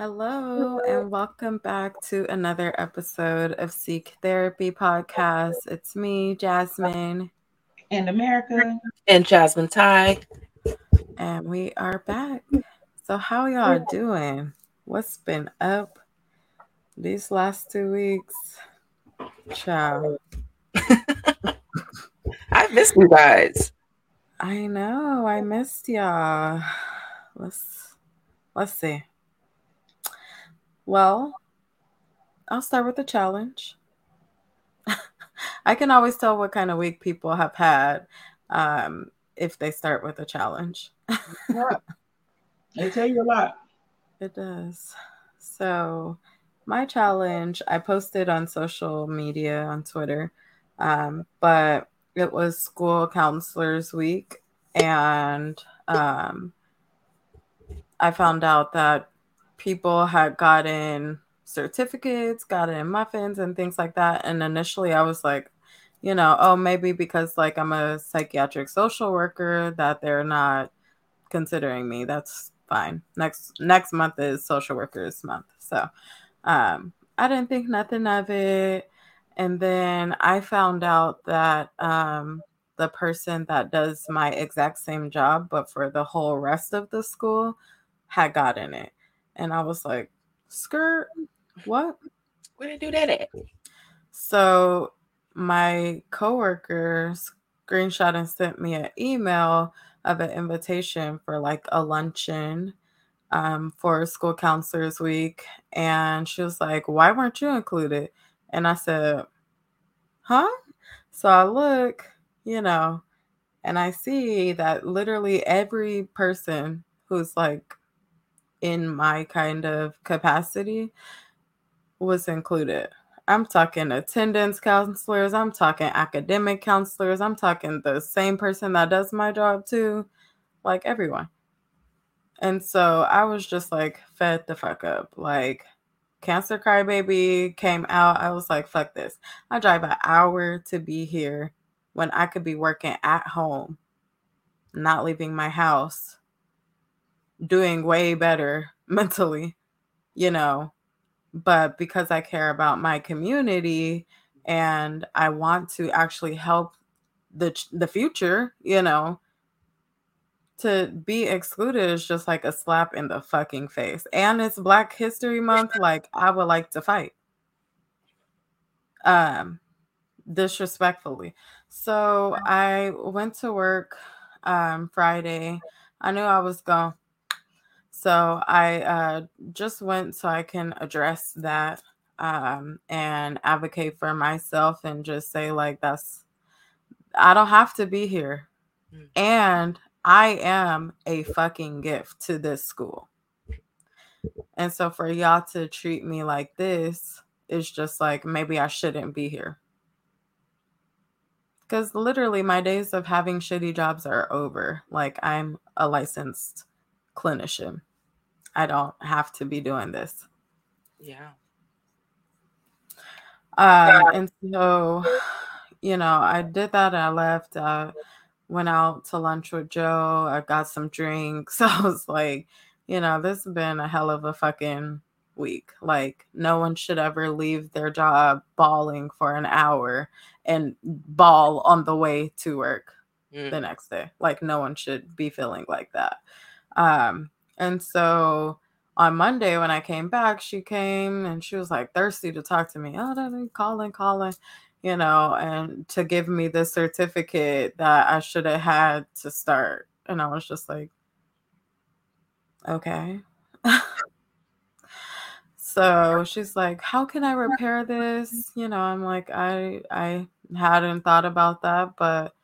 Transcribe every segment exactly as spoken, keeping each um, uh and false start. Hello, and welcome back to another episode of Seek Therapy Podcast. It's me, Jasmine. And America. And Jasmine Ty. And we are back. So how y'all doing? What's been up these last two weeks? Ciao. I missed you guys. I know. I missed y'all. Let's, let's see. Well, I'll start with the challenge. I can always tell what kind of week people have had um, if they start with a challenge. Yeah. They tell you a lot. It does. So my challenge, I posted on social media, on Twitter, um, but it was School Counselors Week. And um, I found out that people had gotten certificates, gotten muffins and things like that. And initially I was like, you know, oh, maybe because like I'm a psychiatric social worker that they're not considering me. That's fine. Next next month is social workers month. So um, I didn't think nothing of it. And then I found out that um, the person that does my exact same job, but for the whole rest of the school had gotten it. And I was like, skirt, what? Where did you do that at? So my coworker screenshot and sent me an email of an invitation for like a luncheon um, for School Counselors Week. And she was like, why weren't you included? And I said, huh? So I look, you know, and I see that literally every person who's like, in my kind of capacity was included. I'm talking attendance counselors. I'm talking academic counselors. I'm talking the same person that does my job too, like everyone. And so I was just like fed the fuck up. Like Cancer Crybaby came out. I was like, fuck this. I drive an hour to be here when I could be working at home, not leaving my house, doing way better mentally, you know, but because I care about my community and I want to actually help the the future, you know, to be excluded is just like a slap in the fucking face. And it's Black History Month. Like I would like to fight. Um, disrespectfully. So I went to work um, Friday. I knew I was gone. So I uh, just went so I can address that um, and advocate for myself and just say, like, that's, I don't have to be here. Mm-hmm. And I am a fucking gift to this school. And so for y'all to treat me like this is just like, maybe I shouldn't be here. Because literally my days of having shitty jobs are over. Like I'm a licensed clinician. I don't have to be doing this. Yeah. Uh, and so, you know, I did that. I left. I went out to lunch with Joe. I got some drinks. I was like, you know, this has been a hell of a fucking week. Like, no one should ever leave their job bawling for an hour and bawl on the way to work mm. the next day. Like, no one should be feeling like that. Um, and so on Monday when I came back, she came and she was like thirsty to talk to me. Oh, that ain't calling, calling, you know, and to give me the certificate that I should have had to start. And I was just like, okay. So she's like, how can I repair this? You know, I'm like, I, I hadn't thought about that, but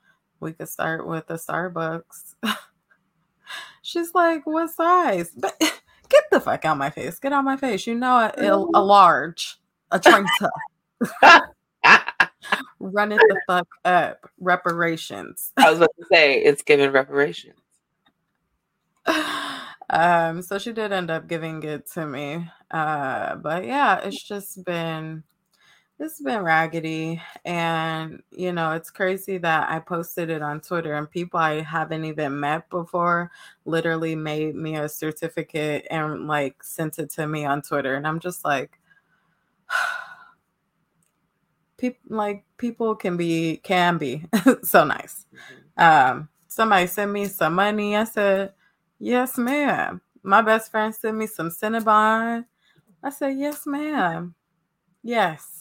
we could start with a Starbucks. She's like, what size? But get the fuck out of my face. Get out of my face. You know, a, a large, a trenta. Run it the fuck up. Reparations. I was about to say, it's giving reparations. Um, so she did end up giving it to me. Uh, but yeah, it's just been it's been raggedy. And, you know, it's crazy that I posted it on Twitter and people I haven't even met before literally made me a certificate and like sent it to me on Twitter. And I'm just like, people like people can be, can be so nice. Mm-hmm. Um, somebody sent me some money. I said, yes, ma'am. My best friend sent me some Cinnabon. I said, yes, ma'am. Yes.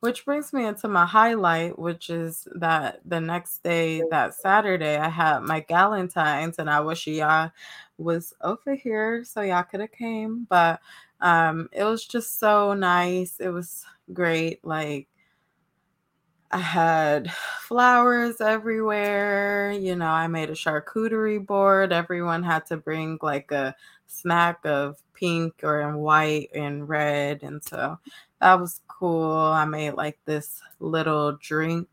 Which brings me into my highlight, which is that the next day, that Saturday, I had my Galentine's, and I wish y'all was over here so y'all could have came. But um, it was just so nice. It was great. Like, I had flowers everywhere. You know, I made a charcuterie board. Everyone had to bring like a snack of pink or in white and red. And so that was cool. I made like this little drink,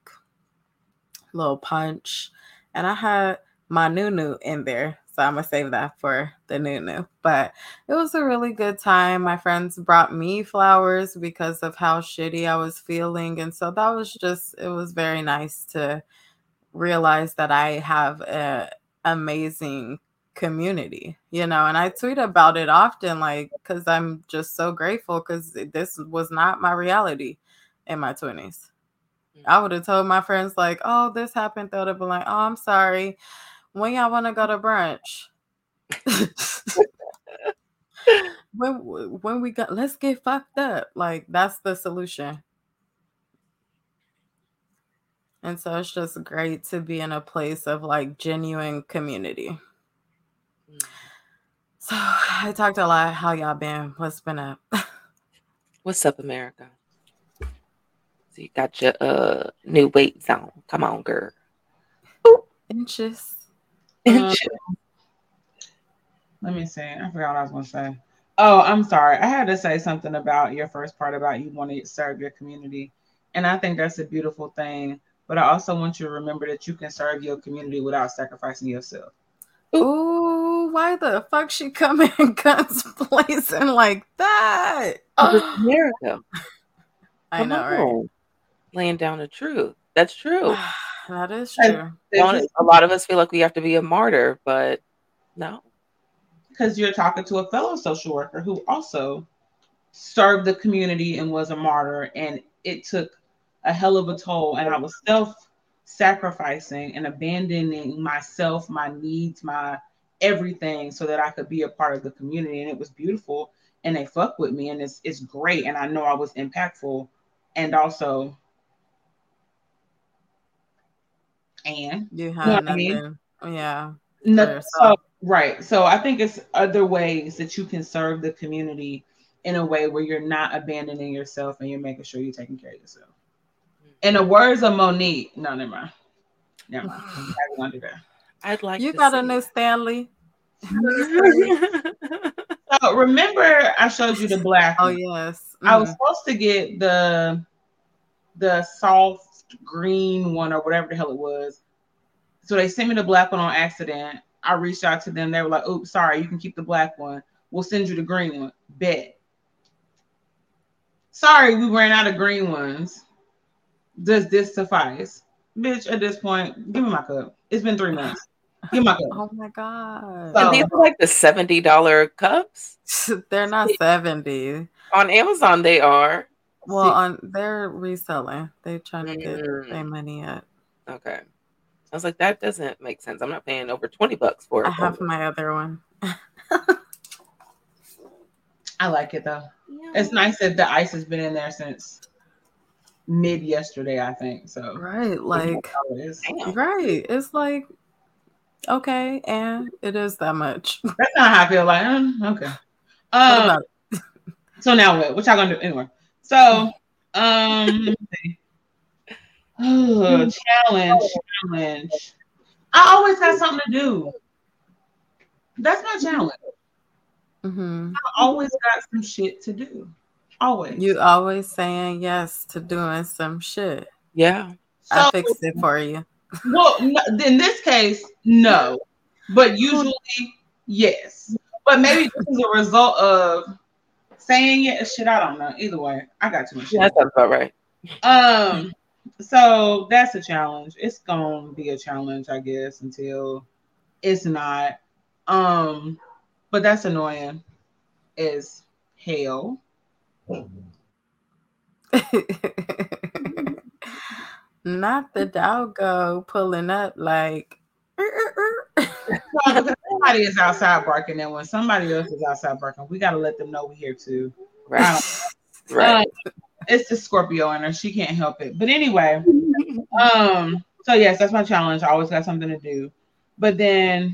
little punch. And I had my nunu in there. So I'm going to save that for the nunu. But it was a really good time. My friends brought me flowers because of how shitty I was feeling. And so that was just, it was very nice to realize that I have an amazing community, you know, and I tweet about it often, like, because I'm just so grateful because this was not my reality in my twenties. I would have told my friends like, oh, this happened. They would have been like, oh, I'm sorry. When y'all want to go to brunch? when when we got, let's get fucked up. Like, that's the solution. And so it's just great to be in a place of like genuine community. So I talked a lot. How y'all been? What's been up? What's up, America? So you got your uh, new weight zone. Come on, girl. Ooh. Inches. Um, let me see. I forgot what I was going to say. Oh, I'm sorry. I had to say something about your first part about you want to serve your community. And I think that's a beautiful thing. But I also want you to remember that you can serve your community without sacrificing yourself. Ooh, why the fuck she coming guns blazing like that? Oh, America. I know, right? Laying down the truth. That's true. That is true. A lot of us feel like we have to be a martyr, but no. Because you're talking to a fellow social worker who also served the community and was a martyr, and it took a hell of a toll. And I was self-sacrificing and abandoning myself, my needs, my everything so that I could be a part of the community. And it was beautiful. And they fuck with me, and it's it's great. And I know I was impactful. And also... And you have, you know, nothing. I mean? Yeah. No, so, right. So I think it's other ways that you can serve the community in a way where you're not abandoning yourself and you're making sure you're taking care of yourself. In the words of Monique, no, never mind. Never mind. I don't do that. I'd like you to got a new Stanley. So remember, I showed you the black. Oh yes. Mm-hmm. I was supposed to get the the soft green one or whatever the hell it was. So they sent me the black one on accident. I reached out to them. They were like, oops, sorry, you can keep the black one. We'll send you the green one. Bet. Sorry, we ran out of green ones. Does this suffice? Bitch, at this point, give me my cup. It's been three months. Give me my cup. Oh my God. So, and these are like the seventy dollars cups? They're not seventy. On Amazon, they are. Well, on they're reselling. They're trying to get mm. their money up. Okay. I was like, that doesn't make sense. I'm not paying over twenty bucks for it. I have my other one. I like it, though. Yeah. It's nice that the ice has been in there since mid-yesterday, I think. So right. Like, it's right. It's like, okay, and it is that much. That's not how I feel. Like, mm, okay. Um, so now what? What y'all going to do? Anyway. So, um, oh, challenge, challenge. I always have something to do. That's my challenge. Mm-hmm. I always got some shit to do. Always. You always saying yes to doing some shit. Yeah. So, I fixed it for you. Well, no, in this case, no. But usually, yes. But maybe this is a result of saying it, shit, I don't know. Either way, I got too much. Yeah, that's about right. Um, so that's a challenge. It's gonna be a challenge, I guess, until it's not. Um, but that's annoying as hell. Not the doggo pulling up like. Well, somebody is outside barking, and when somebody else is outside barking, we gotta let them know we're here too. Right. Right. Um, it's the Scorpio in her. She can't help it. But anyway, um, so yes, that's my challenge. I always got something to do. But then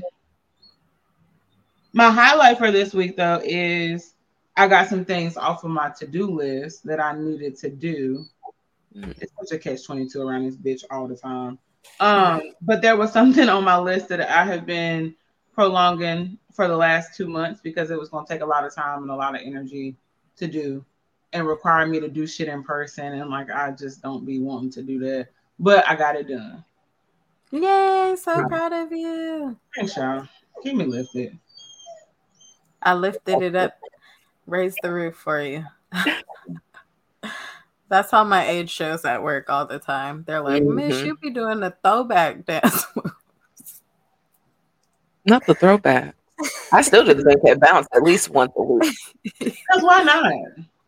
my highlight for this week, though, is I got some things off of my to-do list that I needed to do. Mm. It's such a catch twenty-two around this bitch all the time. Um, but there was something on my list that I have been prolonging for the last two months because it was going to take a lot of time and a lot of energy to do. And require me to do shit in person, and like I just don't be wanting to do that, but I got it done. Yay! So yeah. Proud of you. Thanks, y'all. Keep me lifted. I lifted it up, raised the roof for you. That's how my age shows at work all the time. They're like, mm-hmm. "Miss, you be doing the throwback dance moves." Not the throwback. I still do the back bounce at least once a week. Because why not?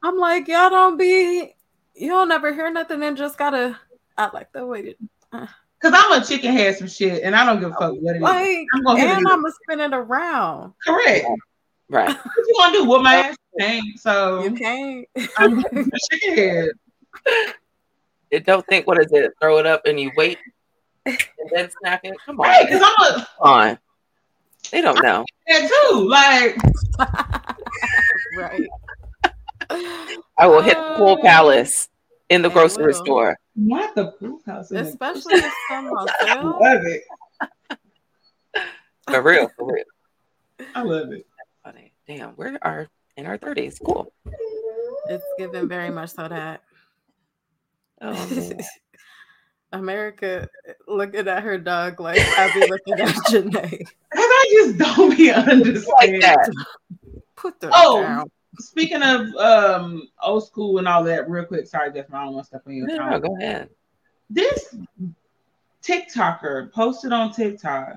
I'm like, y'all don't be, y'all never hear nothing and just gotta, I like the way it. Uh. Cause I'm a chicken head some shit and I don't give a fuck what it like, is. I'm gonna and I'm gonna spin it around. Correct. Right. What you gonna do? What my ass can't. So you can't. I'm a chicken head. It don't think, what is it? Throw it up and you wait and then snack it. Come on. Right, cause I'm a, come on. They don't I'm know. That too. Like. Right. I will hit the pool palace in the I grocery will. Store. Not the pool house, especially if someone I love it. For real, for real. I love it. That's funny. Damn, we are in our thirties. Cool. It's given very much so that. Oh, America looking at her dog like I be looking at Janae. And I just don't be understanding like that. Put the oh. down. Speaking of um, old school and all that, real quick. Sorry, Jeff, I don't want to step on your time. No, go ahead. This TikToker posted on TikTok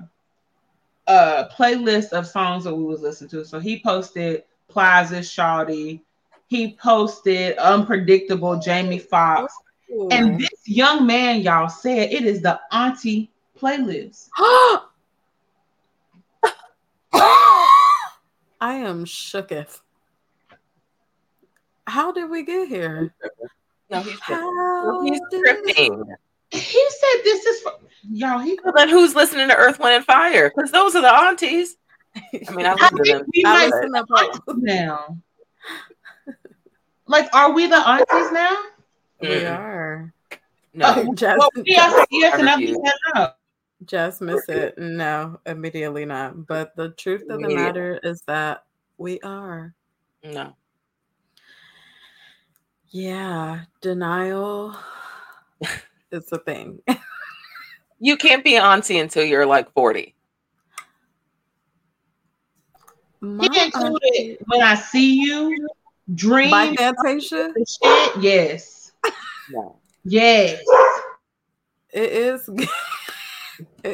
a playlist of songs that we was listening to. So he posted Plaza Shawty. He posted Unpredictable Jamie Foxx. Ooh. And this young man, y'all, said it is the auntie playlist. I am shooketh. How did we get here? No, he's he's tripping. He said this is for y'all. He well, then who's listening to Earth, Wind, and Fire? Because those are the aunties. I mean, I listen to them. I listen to aunties now. Like, are we the aunties now? We mm-hmm. are. No, oh, just, well, we are, yes, and I'm up. Just miss it. No, immediately not. But the truth of the matter is that we are. No. Yeah, denial is a thing. You can't be an auntie until you're like forty. My he included auntie, When I See You, Dream. By Fantasia? Shit, yes. No. Yes. It is It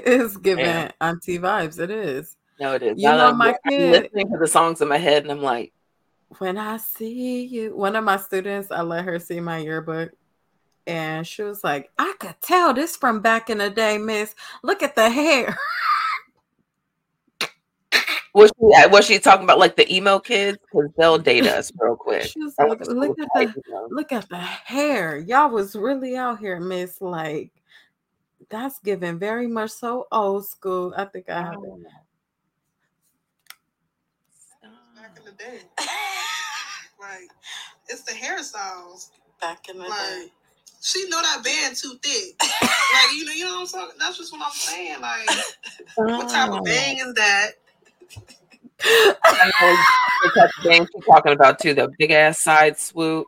is giving yeah. auntie vibes. It is. No, it is. You I know, my kid. I'm listening to the songs in my head and I'm like, when I see you, one of my students, I let her see my yearbook, and she was like, I could tell this from back in the day, miss. Look at the hair. Was she, was she talking about like the emo kids? Because they'll date us real quick. She was like, look at, the, look at the hair. Y'all was really out here, miss. Like, that's giving very much so old school. I think I have it. Back in the day. Like, it's the hairstyles. Back in the like, day. She know that band too thick. Like, you know, you know what I'm talking? That's just what I'm saying. Like, oh. What type of bang is that? I know what type of bang she's talking about too, the big ass side swoop.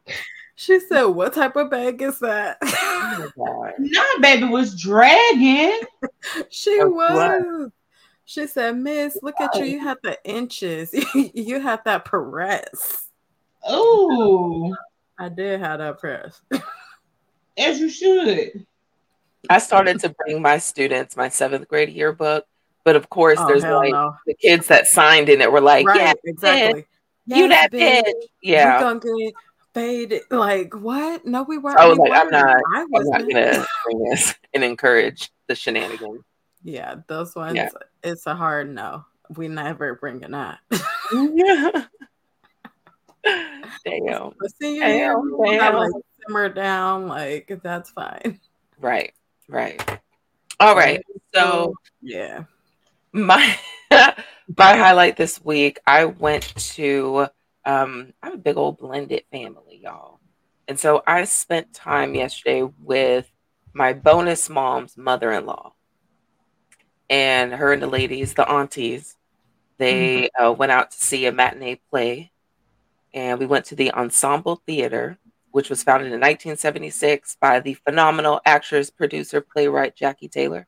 She said, what type of bang is that? Oh my God. Nah, baby was dragging. She oh, was. What? She said, miss, look at you. You have the inches. You have that press. Oh, I did have that press. As you should. I started to bring my students my seventh grade yearbook, but of course, oh, there's like no. the kids that signed in it were like, right, yeah, exactly. Yes, you that bitch. bitch. Yeah. You're gonna get faded. Like, what? No, we weren't. I was we like, weren't. I'm not, I I'm not gonna bring this and encourage the shenanigans. Yeah, those ones, yeah. It's a hard no. We never bring it up. Yeah. Damn. But see, damn, damn. I, like, simmer down, like, that's fine. Right, right. All right. So, yeah. My my highlight this week, I went to, um, I'm a big old blended family, y'all. And so I spent time yesterday with my bonus mom's mother-in-law. And her and the ladies, the aunties, they mm-hmm. uh, went out to see a matinee play. And we went to the Ensemble Theater, which was founded in nineteen seventy-six by the phenomenal actress, producer, playwright, Jackie Taylor.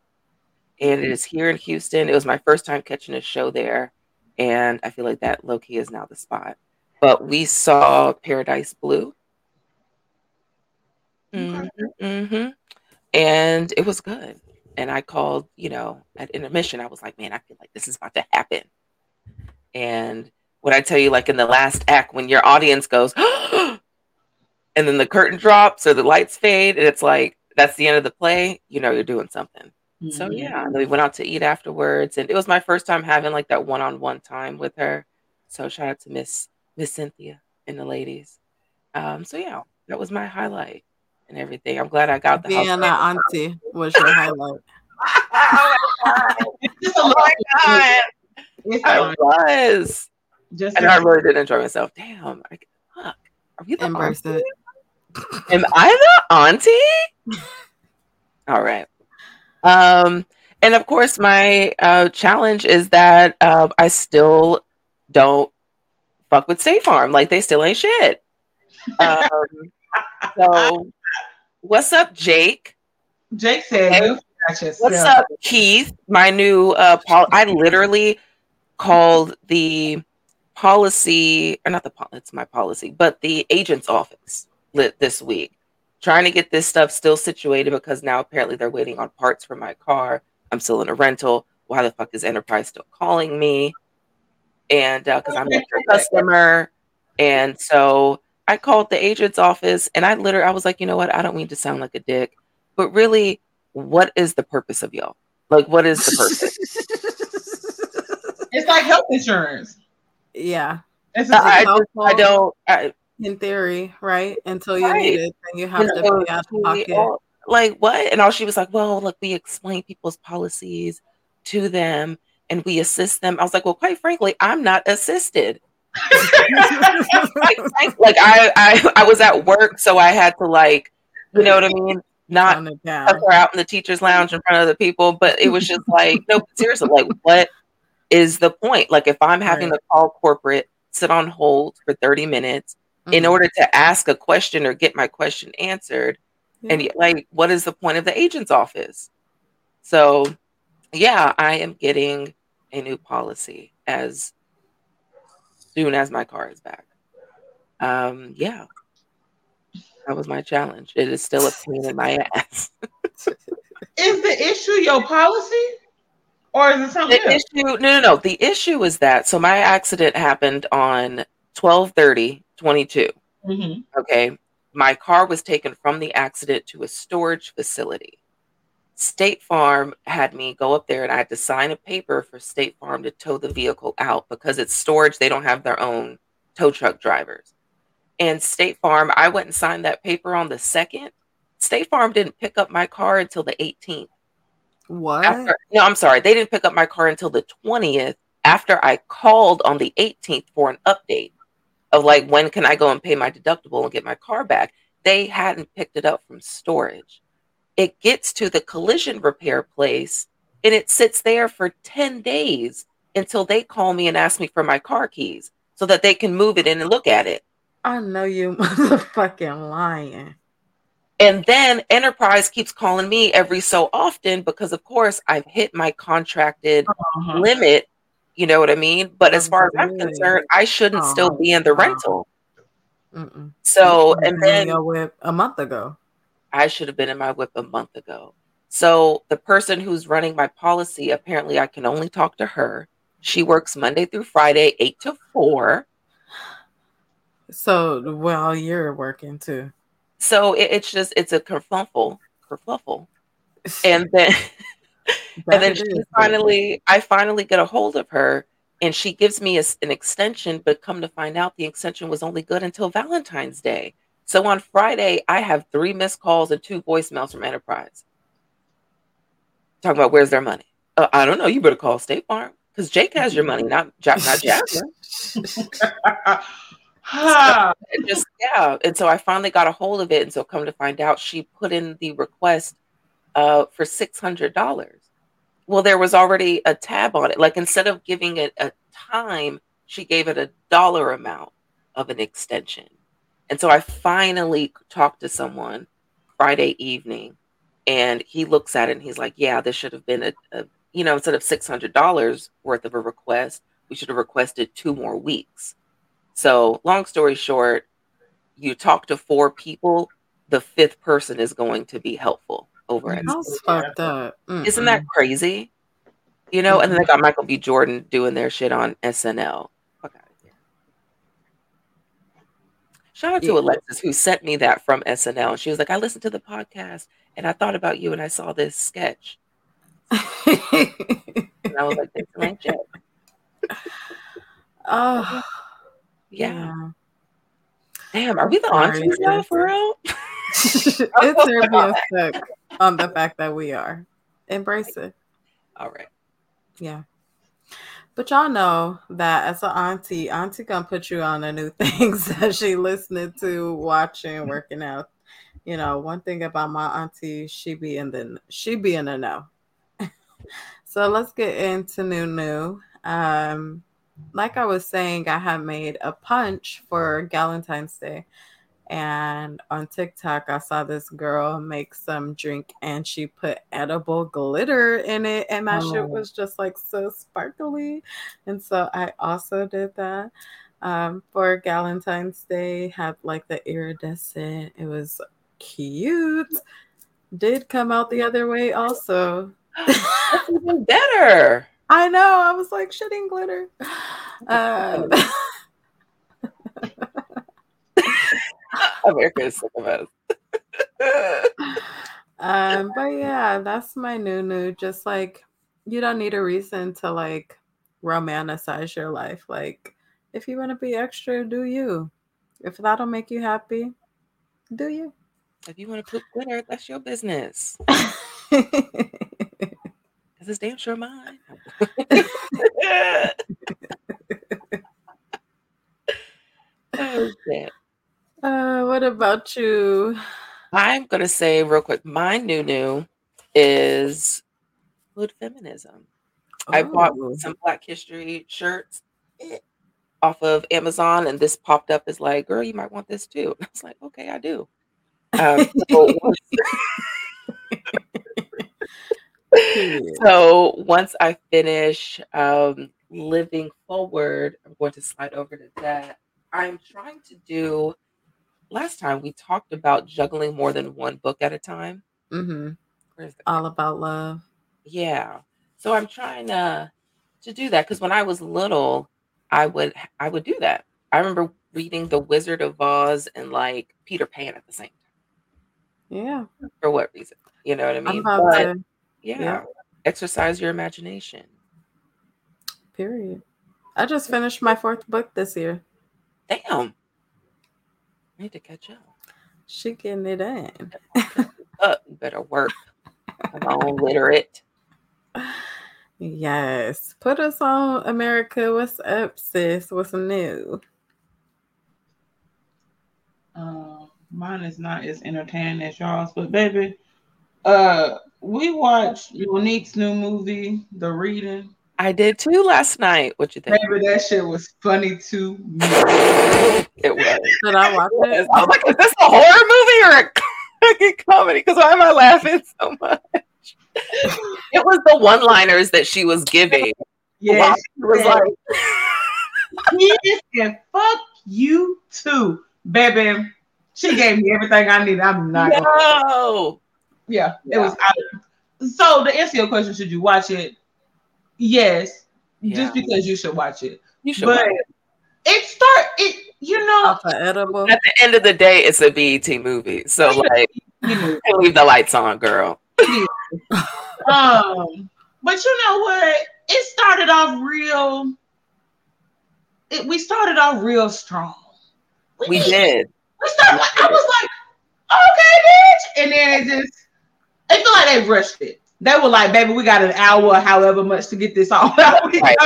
And it is here in Houston. It was my first time catching a show there. And I feel like that low-key is now the spot. But we saw Paradise Blue. Mm-hmm, mm-hmm. And it was good. And I called, you know, at intermission, I was like, man, I feel like this is about to happen. And when I tell you, like, in the last act, when your audience goes, and then the curtain drops or the lights fade, and it's like, that's the end of the play, you know, you're doing something. Mm-hmm. So, yeah, and then we went out to eat afterwards. And it was my first time having, like, that one-on-one time with her. So shout out to Miss Miss Cynthia and the ladies. Um, so, yeah, that was my highlight. And everything. I'm glad I got the being an auntie was your highlight. Oh my god! Oh my god! I was. Just and I really did enjoy myself. Damn! I, fuck. Are you the embrace auntie? It. Am I the auntie? All right. Um, and of course, my uh, challenge is that uh, I still don't fuck with State Farm. Like they still ain't shit. Um, so. What's up, Jake? Jake said, hey, Precious, what's yeah. up, Keith? My new uh, pol- I literally called the policy, or not the policy, it's my policy, but the agent's office lit this week, trying to get this stuff still situated because now apparently they're waiting on parts for my car. I'm still in a rental. Why the fuck is Enterprise still calling me? And because uh, I'm a customer. And so I called the agent's office and I literally, I was like, you know what? I don't mean to sound like a dick, but really, what is the purpose of y'all? Like, what is the purpose? It's like health insurance. Yeah. It's uh, I, just, I don't. I, in theory, right? Until you right. need it, then you have you to know, be out of pocket. All, like, what? And all she was like, well, look, we explain people's policies to them and we assist them. I was like, well, quite frankly, I'm not assisted. like, like I, I I was at work, so I had to, like, you know what I mean, not fuck her out in the teacher's lounge in front of the people, but it was just like, no, seriously, like, what is the point? Like, if I'm having right. to call corporate, sit on hold for thirty minutes mm-hmm. in order to ask a question or get my question answered, yeah. and like, what is the point of the agent's office? So yeah, I am getting a new policy as soon as my car is back. Um, yeah. That was my challenge. It is still a pain in my ass. Is the issue your policy? Or is it something the else? Issue, no, no, no. The issue is that, so my accident happened on twelve thirty twenty-two Mm-hmm. Okay. My car was taken from the accident to a storage facility. State Farm had me go up there and I had to sign a paper for State Farm to tow the vehicle out because it's storage. They don't have their own tow truck drivers. And State Farm, I went and signed that paper on the second. State Farm didn't pick up my car until the eighteenth What? After, no, I'm sorry. They didn't pick up my car until the twentieth after I called on the eighteenth for an update of like, when can I go and pay my deductible and get my car back? They hadn't picked it up from storage. It gets to the collision repair place and it sits there for ten days until they call me and ask me for my car keys so that they can move it in and look at it. I know you motherfucking lying. And then Enterprise keeps calling me every so often because, of course, I've hit my contracted uh-huh. limit. You know what I mean? But as far as I'm concerned, I shouldn't uh-huh. still be in the rental. Uh-huh. So, and then a month ago. I should have been in my whip a month ago. So the person who's running my policy, apparently I can only talk to her. She works Monday through Friday, eight to four. So, well, you're working too. So it, it's just, it's a kerfuffle, kerfuffle. And then, and then she finally, I finally get a hold of her and she gives me a, an extension, but come to find out the extension was only good until Valentine's Day. So on Friday, I have three missed calls and two voicemails from Enterprise. Talking about where's their money? Uh, I don't know. You better call State Farm because Jake has your money, not Jack, not Jasmine. So just yeah, and so I finally got a hold of it, and so come to find out, she put in the request uh, for six hundred dollars. Well, there was already a tab on it. Like instead of giving it a time, she gave it a dollar amount of an extension. And so I finally talked to someone Friday evening, and he looks at it and he's like, "Yeah, this should have been a, a you know instead of six hundred dollars worth of a request, we should have requested two more weeks." So long story short, you talk to four people, the fifth person is going to be helpful over at S N L. Isn't that crazy? You know, mm-hmm. And then they got Michael B. Jordan doing their shit on S N L. Okay. Shout out yeah. to Alexis who sent me that from S N L. And she was like, I listened to the podcast and I thought about you and I saw this sketch. And I was like, that's my job. Oh. Yeah. yeah. Damn, are we the aunties now for real? It's Serbia's stuck on the fact that we are. Embrace it. All right. Yeah. But y'all know that as an auntie, auntie gonna put you on the new things that she listening to, watching, working out. You know, one thing about my auntie, she be in the she be in the know. So let's get into new new. Um Like I was saying, I had made a punch for Galentine's Day. And on TikTok, I saw this girl make some drink and she put edible glitter in it. And my oh. shit was just like so sparkly. And so I also did that um, for Galentine's Day. Had like the iridescent. It was cute. Did come out the other way also. That's even better. I know. I was like shitting glitter. Um, America's sick of us. um, but yeah, that's my new new. Just like you don't need a reason to like romanticize your life. Like if you want to be extra, do you? If that'll make you happy, do you? If you want to put glitter, that's your business. It's damn sure mine. Oh, shit. Uh, what about you? I'm going to say real quick, my new new is fluid feminism. Oh. I bought some Black History shirts off of Amazon, and this popped up as like, girl, you might want this too. And I was like, okay, I do. Um, so- So once I finish um, living forward, I'm going to slide over to that. I'm trying to do, last time we talked about juggling more than one book at a time. Mm-hmm. Where's that? All About Love. Yeah. So I'm trying to, to do that because when I was little, I would I would do that. I remember reading The Wizard of Oz and like Peter Pan at the same time. Yeah. For what reason? You know what I mean? I'm about to- Yeah. yeah. Exercise your imagination. Period. I just finished my fourth book this year. Damn. I need to catch up. She getting it in. uh, better work. I'm all literate. Yes. Put us on, America. What's up, sis? What's new? Um, mine is not as entertaining as y'all's, but baby, uh, we watched Monique's new movie, The Reading. I did too last night. What you think? Baby, that shit was funny to me. It was. Did I watch it? It? I was like, is this a horror movie or a fucking comedy? Because why am I laughing so much? It was the one-liners that she was giving. Yeah, she was like, yes, and fuck you too, baby. She gave me everything I needed. I'm not no. gonna. Yeah, it no. was. I, so to answer your question, should you watch it? Yes, yeah. just because you should watch it. You should. But watch it. it start it. You know, edible. At the end of the day, it's a B E T movie. So like, you can leave the lights on, girl. Yeah. um, but you know what? It started off real. It, we started off real strong. We, we did. We started. Like, I was like, okay, bitch, and then it just. I feel like they rushed it. They were like, baby, we got an hour, however much, to get this all out. Right.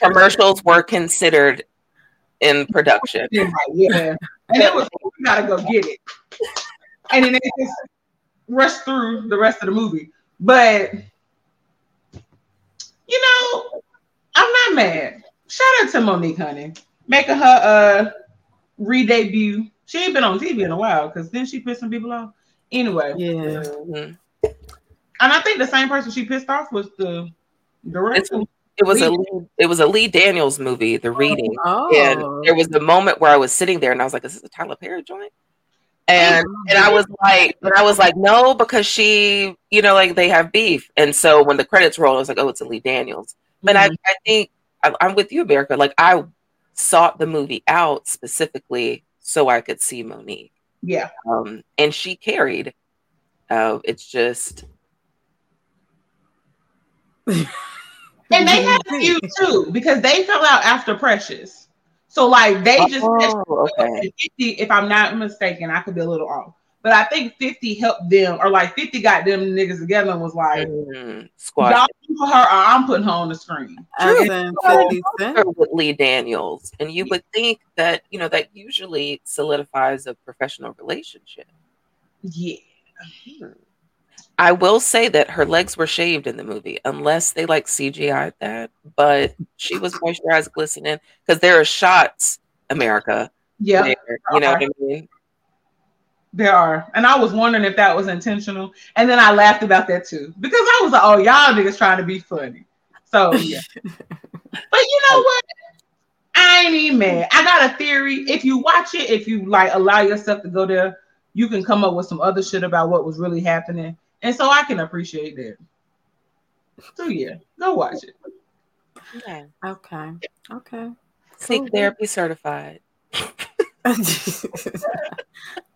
Commercials were considered in production. Yeah, yeah. And it was, we gotta go get it. And then they just rushed through the rest of the movie. But, you know, I'm not mad. Shout out to Monique, honey. Making her uh, re-debut. She ain't been on T V in a while, because then she pissed some people off. Anyway. Yeah. Mm-hmm. And I think the same person she pissed off was the director. It's, it was a it was a Lee Daniels movie, The Reading. Oh. And there was a moment where I was sitting there and I was like, is this a Tyler Perry joint? And oh, and I was like, but I was like, no, because she, you know, like they have beef. And so when the credits roll, I was like, oh, it's a Lee Daniels. But mm-hmm. I, I think I, I'm with you, America. Like I sought the movie out specifically so I could see Monique. Yeah. Um, and she carried. Uh, it's just and they had a few too, because they fell out after Precious. So like they just oh, okay. fifty, if I'm not mistaken, I could be a little off. But I think fifty helped them, or like fifty got them niggas together and was like, mm-hmm. Squad. Y'all put her or I'm putting her on the screen. True. So, with Lee Daniels. And you would think that, you know, that usually solidifies a professional relationship. Yeah. Hmm. I will say that her legs were shaved in the movie, unless they like C G I'd that, but she was moisturized, glistening, because there are shots, America. Yeah. There, you know are. what I mean? There are. And I was wondering if that was intentional. And then I laughed about that too, because I was like, oh, y'all niggas trying to be funny. So, yeah. But you know what? I ain't even mad. I got a theory. If you watch it, if you like allow yourself to go there, you can come up with some other shit about what was really happening. And so I can appreciate that. So yeah, go watch it. Okay. Okay. Okay. Seek cool. Therapy certified.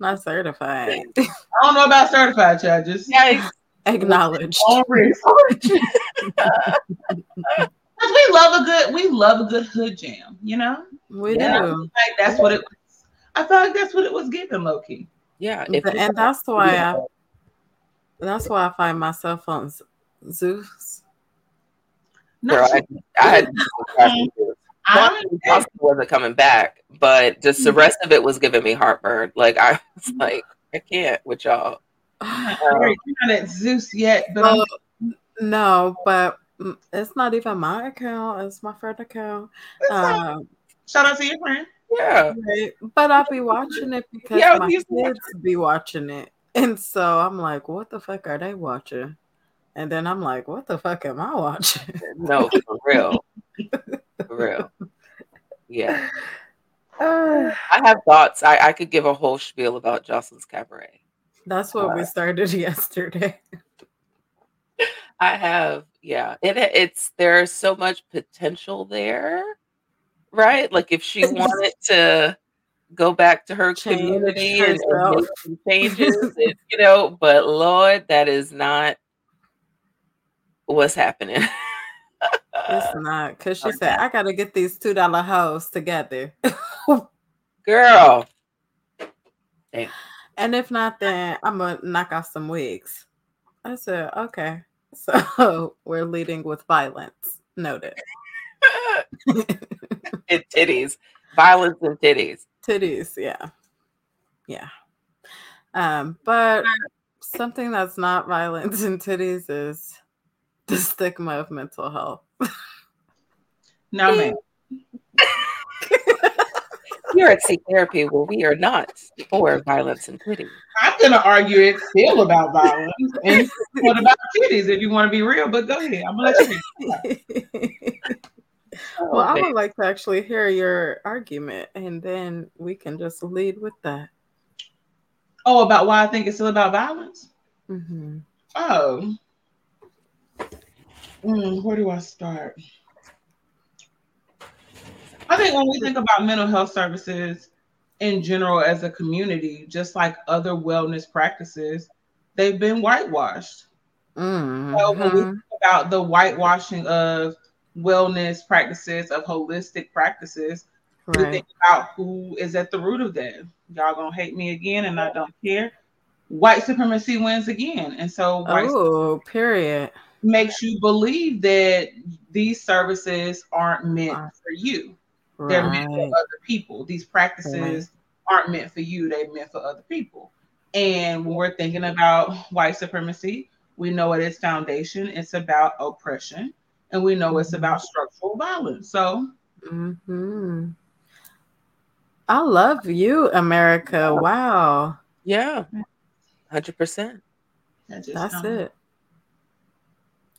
Not certified. I don't know about certified, y'all. Just yeah, acknowledged. Already. we love a good, we love a good hood jam, you know? We yeah. do. I feel like that's what it was. I feel like that's what it was given, low key. Yeah. If and and that's why yeah. I That's why I find myself on Zeus. No, Girl, I, I had I wasn't coming back, but just the rest of it was giving me heartburn. Like I was like, I can't with y'all. Um, You're not at Zeus yet, though. Um, no, but it's not even my account. It's my friend account. Um, Shout out to your friend. Yeah, right? But I'll be watching it because yeah, my kids watching. be watching it. And so I'm like, what the fuck are they watching? And then I'm like, what the fuck am I watching? No, for real. For real. Yeah. Uh, I have thoughts. I, I could give a whole spiel about Jocelyn's Cabaret. That's what uh, we started yesterday. I have, yeah. It, it's there's so much potential there, right? Like if she wanted to go back to her Change community and, and make some changes, and, you know, but Lord, that is not what's happening. It's not, because she okay. said, I got to get these two dollar hoes together. Girl. Damn. And if not, then I'm going to knock off some wigs. I said, okay. So we're leading with violence. Noted. And titties. Violence and titties. Titties, yeah. Yeah. Um, but something that's not violence in titties is the stigma of mental health. No, man. You're at Seek Therapy where we are not for violence and titties. I'm going to argue it's still about violence. And what about titties if you want to be real, but go ahead. I'm going to let you Oh, well, I would like to actually hear your argument, and then we can just lead with that. Oh, about why I think it's still about violence? Mm-hmm. Oh. Mm, where do I start? I think when we think about mental health services in general as a community, just like other wellness practices, they've been whitewashed. Mm-hmm. So when we think about the whitewashing of wellness practices, of holistic practices, right, we think about who is at the root of that. Y'all gonna hate me again, and I don't care. White supremacy wins again. And so white oh, period. makes you believe that these services aren't meant for you. Right. They're meant for other people. These practices right. aren't meant for you. They're meant for other people. And when we're thinking about white supremacy, we know at its foundation, it's about oppression. And we know it's about structural violence. So mm-hmm. I love you, America. Wow. Yeah. one hundred percent. That's um, it.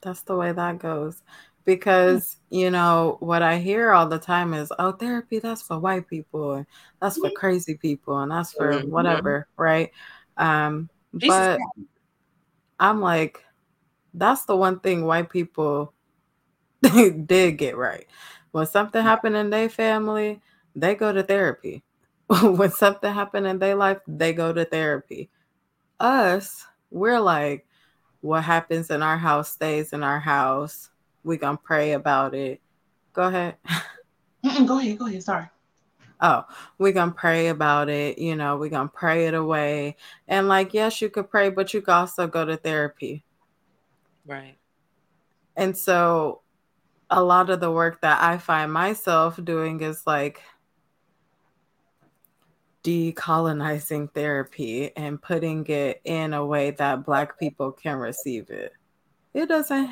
That's the way that goes. Because, you know, what I hear all the time is, oh, therapy, that's for white people. And that's for crazy people. And that's for whatever. Right. Um, but I'm like, that's the one thing white people did get right. When something happened in their family, they go to therapy. When something happened in their life, they go to therapy. Us, we're like, what happens in our house stays in our house. We're going to pray about it. Go ahead. Mm-mm, go ahead. Go ahead. Sorry. Oh, we're going to pray about it. You know, we're going to pray it away. And like, yes, you could pray, but you could also go to therapy. Right. And so a lot of the work that I find myself doing is like, decolonizing therapy and putting it in a way that Black people can receive it. It doesn't,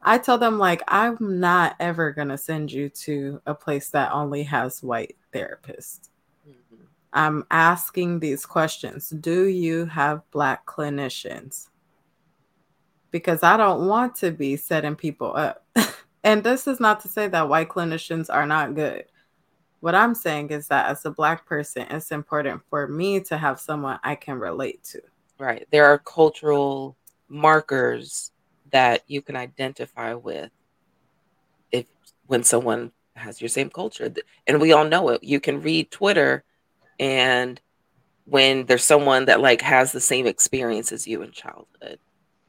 I tell them like, I'm not ever going to send you to a place that only has white therapists. Mm-hmm. I'm asking these questions. Do you have Black clinicians? Because I don't want to be setting people up. And this is not to say that white clinicians are not good. What I'm saying is that as a Black person, it's important for me to have someone I can relate to. Right. There are cultural markers that you can identify with if when someone has your same culture. And we all know it. You can read Twitter, and when there's someone that like has the same experience as you in childhood,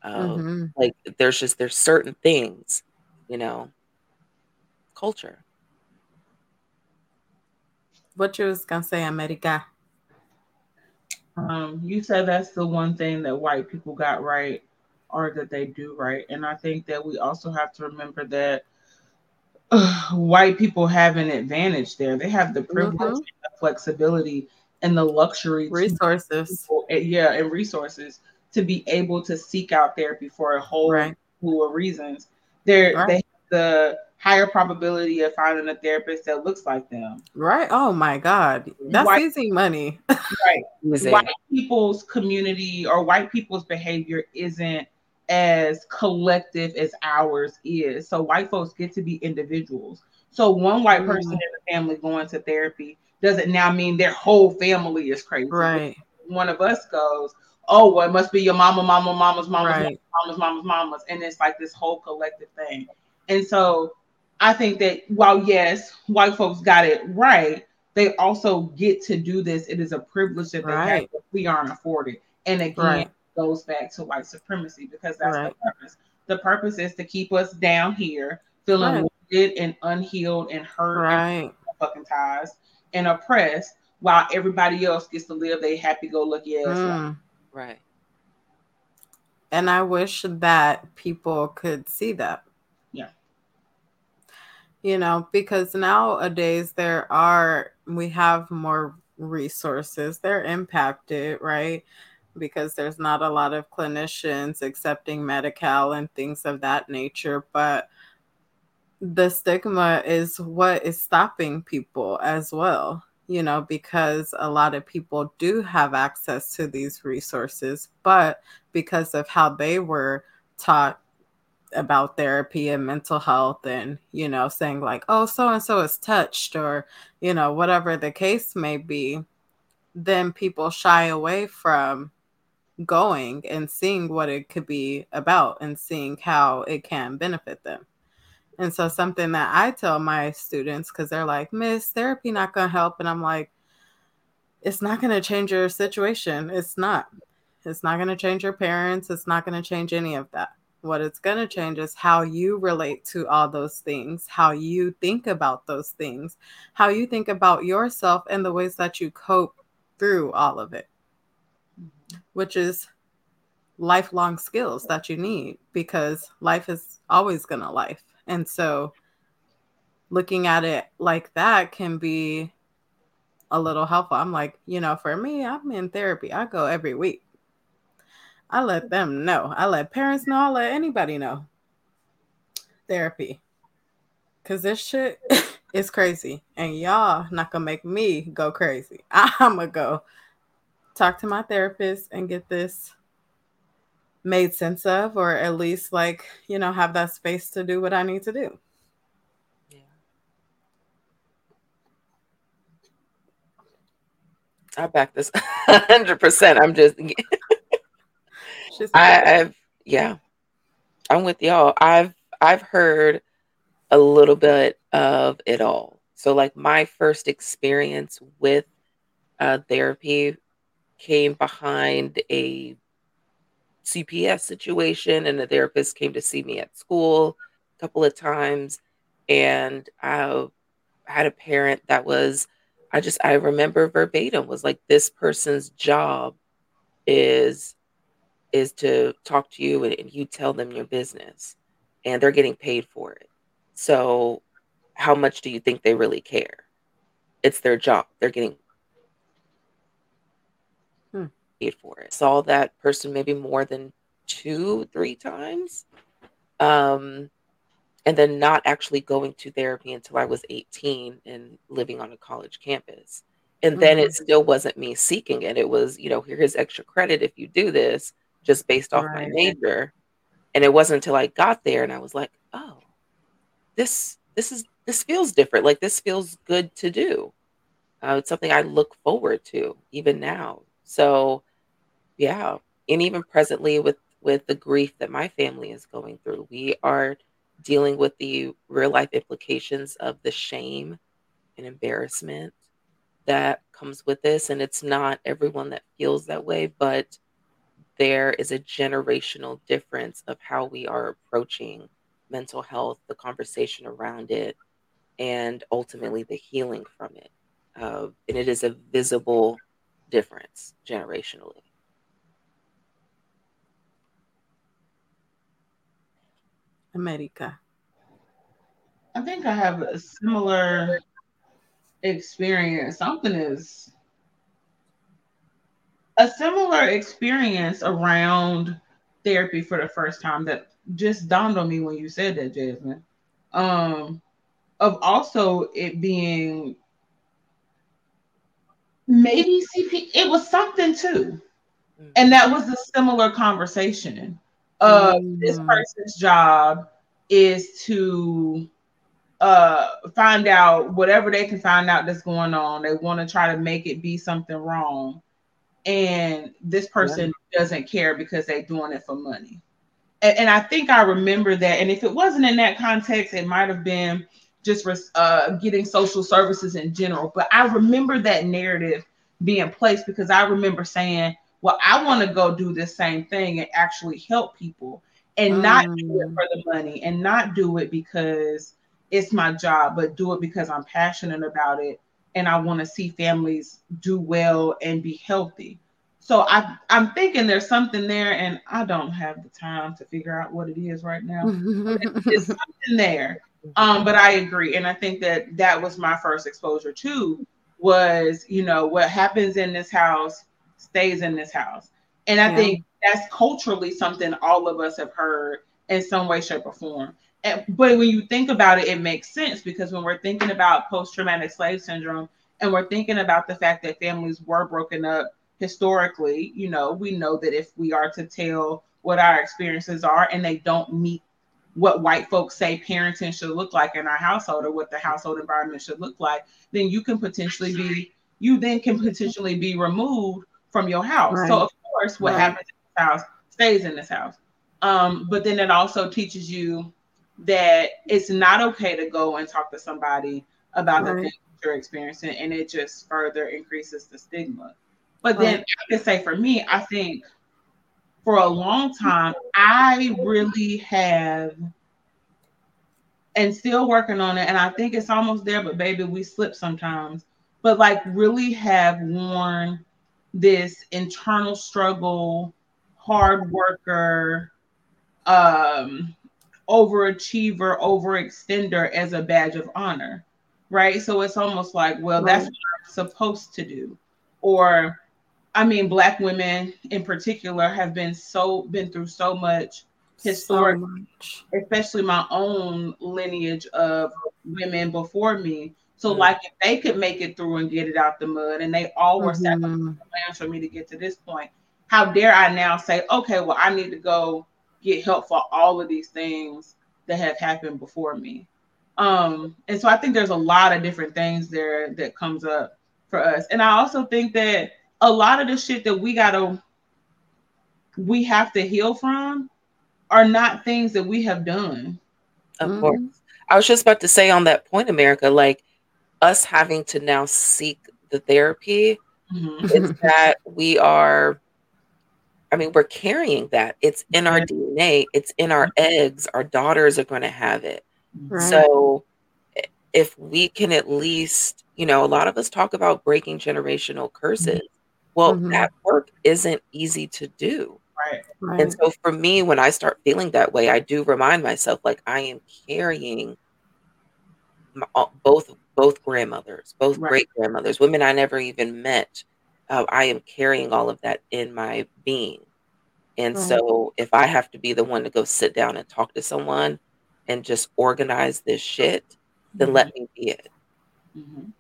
um, mm-hmm. like there's just there's certain things, you know, culture. What you was gonna say, America? Um, you said that's the one thing that white people got right, or that they do right, and I think that we also have to remember that uh, white people have an advantage there. They have the privilege, mm-hmm. and the flexibility, and the luxury, resources, people, yeah, and resources to be able to seek out therapy for a whole right. slew of reasons. They're right. they have the higher probability of finding a therapist that looks like them. Right. Oh my God. That's white, easy money. Right. White people's community or white people's behavior isn't as collective as ours is. So white folks get to be individuals. So one white person mm. in the family going to therapy doesn't now mean their whole family is crazy. Right. One of us goes, oh, well, it must be your mama, mama, mama's, mama's, right. mama's, mama's, mama's, mama's. And it's like this whole collective thing. And so I think that while, yes, white folks got it right, they also get to do this. It is a privilege that they right. have that we aren't afforded. And again, right. it goes back to white supremacy because that's right. the purpose. The purpose is to keep us down here feeling right. wounded and unhealed and hurt right. and fucking ties and oppressed while everybody else gets to live their happy-go-lucky ass mm. life. Right. And I wish that people could see that. Yeah. You know, because nowadays there are, we have more resources. They're impacted, right? Because there's not a lot of clinicians accepting Medi-Cal and things of that nature. But the stigma is what is stopping people as well, you know, because a lot of people do have access to these resources, but because of how they were taught about therapy and mental health and, you know, saying like, oh, so-and-so is touched or, you know, whatever the case may be, then people shy away from going and seeing what it could be about and seeing how it can benefit them. And so something that I tell my students, because they're like, Miss, therapy not going to help. And I'm like, it's not going to change your situation. It's not. It's not going to change your parents. It's not going to change any of that. What it's going to change is how you relate to all those things, how you think about those things, how you think about yourself and the ways that you cope through all of it, which is lifelong skills that you need because life is always going to life. And so looking at it like that can be a little helpful. I'm like, you know, for me, I'm in therapy. I go every week. I let them know. I let parents know. I let anybody know. Therapy. Because this shit is crazy. And y'all not going to make me go crazy. I'm going to go talk to my therapist and get this made sense of, or at least, like, you know, have that space to do what I need to do. Yeah. I back this one hundred percent. I'm just... I, I've yeah, I'm with y'all. I've I've heard a little bit of it all. So like my first experience with uh, therapy came behind a C P S situation, and the therapist came to see me at school a couple of times, and I had a parent that was I just I remember verbatim was like, this person's job is. is to talk to you and, and you tell them your business and they're getting paid for it. So how much do you think they really care? It's their job. They're getting hmm. paid for it. Saw that person maybe more than two, three times. Um, and then not actually going to therapy until I was eighteen and living on a college campus. And then mm-hmm. it still wasn't me seeking it. It was, you know, here's extra credit if you do this, just based off right. my major. And it wasn't until I got there and I was like, oh, this this is this feels different. Like, this feels good to do. Uh, it's something I look forward to even now. So, yeah. And even presently with, with the grief that my family is going through, we are dealing with the real life implications of the shame and embarrassment that comes with this. And it's not everyone that feels that way, but there is a generational difference of how we are approaching mental health, the conversation around it, and ultimately the healing from it. Uh, and it is a visible difference generationally. America. I think I have a similar experience. Something is... A similar experience around therapy for the first time that just dawned on me when you said that, Jasmine, um, of also it being maybe C P, it was something too. And that was a similar conversation of mm-hmm. this person's job is to uh, find out whatever they can find out that's going on. They want to try to make it be something wrong. And this person yeah. doesn't care because they're doing it for money. And, and I think I remember that. And if it wasn't in that context, it might have been just uh, getting social services in general. But I remember that narrative being placed because I remember saying, well, I want to go do this same thing and actually help people and mm. not do it for the money and not do it because it's my job, but do it because I'm passionate about it. And I want to see families do well and be healthy. So I, I'm thinking there's something there, and I don't have the time to figure out what it is right now. There's something there, um, but I agree. And I think that that was my first exposure too, was, you know, what happens in this house stays in this house. And I yeah. think that's culturally something all of us have heard in some way, shape, or form. And, but when you think about it, it makes sense because when we're thinking about post-traumatic slave syndrome and we're thinking about the fact that families were broken up historically, you know, we know that if we are to tell what our experiences are and they don't meet what white folks say parenting should look like in our household or what the household environment should look like, then you can potentially be you then can potentially be removed from your house. Right. So of course, what right. happens in this house stays in this house. Um, but then it also teaches you that it's not okay to go and talk to somebody about right. the things you're experiencing, and it just further increases the stigma. But then right. I can say for me, I think for a long time, I really have, and still working on it, and I think it's almost there, but baby, we slip sometimes, but like really have worn this internal struggle, hard worker, um, overachiever, overextender as a badge of honor, right? So it's almost like, well, right. that's what I'm supposed to do. Or, I mean, Black women in particular have been so been through so much historically, so much. Especially my own lineage of women before me. So, mm-hmm. like, if they could make it through and get it out the mud, and they all were mm-hmm. sacrificing for me to get to this point, how dare I now say, okay, well, I need to go get help for all of these things that have happened before me. Um, and so I think there's a lot of different things there that comes up for us. And I also think that a lot of the shit that we gotta, we have to heal from are not things that we have done. Of mm-hmm. course. I was just about to say on that point, America, like us having to now seek the therapy mm-hmm. is that we are, I mean, we're carrying that. It's in our right. D N A. It's in our eggs. Our daughters are going to have it. Right. So if we can at least, you know, a lot of us talk about breaking generational curses. Well, mm-hmm. that work isn't easy to do. Right. Right. And so for me, when I start feeling that way, I do remind myself, like, I am carrying my, both, both grandmothers, both right. great grandmothers, women I never even met. Uh, I am carrying all of that in my being. And right. so if I have to be the one to go sit down and talk to someone and just organize this shit, mm-hmm. then let me be it. Mm-hmm.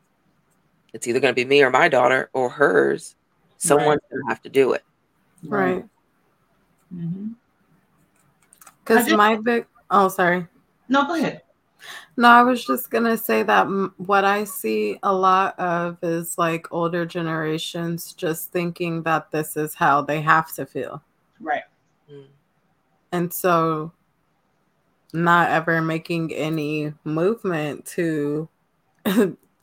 It's either going to be me or my daughter or hers. Someone's right. going to have to do it. Right. Because mm-hmm. my big, oh, sorry. No, go ahead. No, I was just going to say that m- what I see a lot of is like older generations just thinking that this is how they have to feel. Right. Mm. And so not ever making any movement to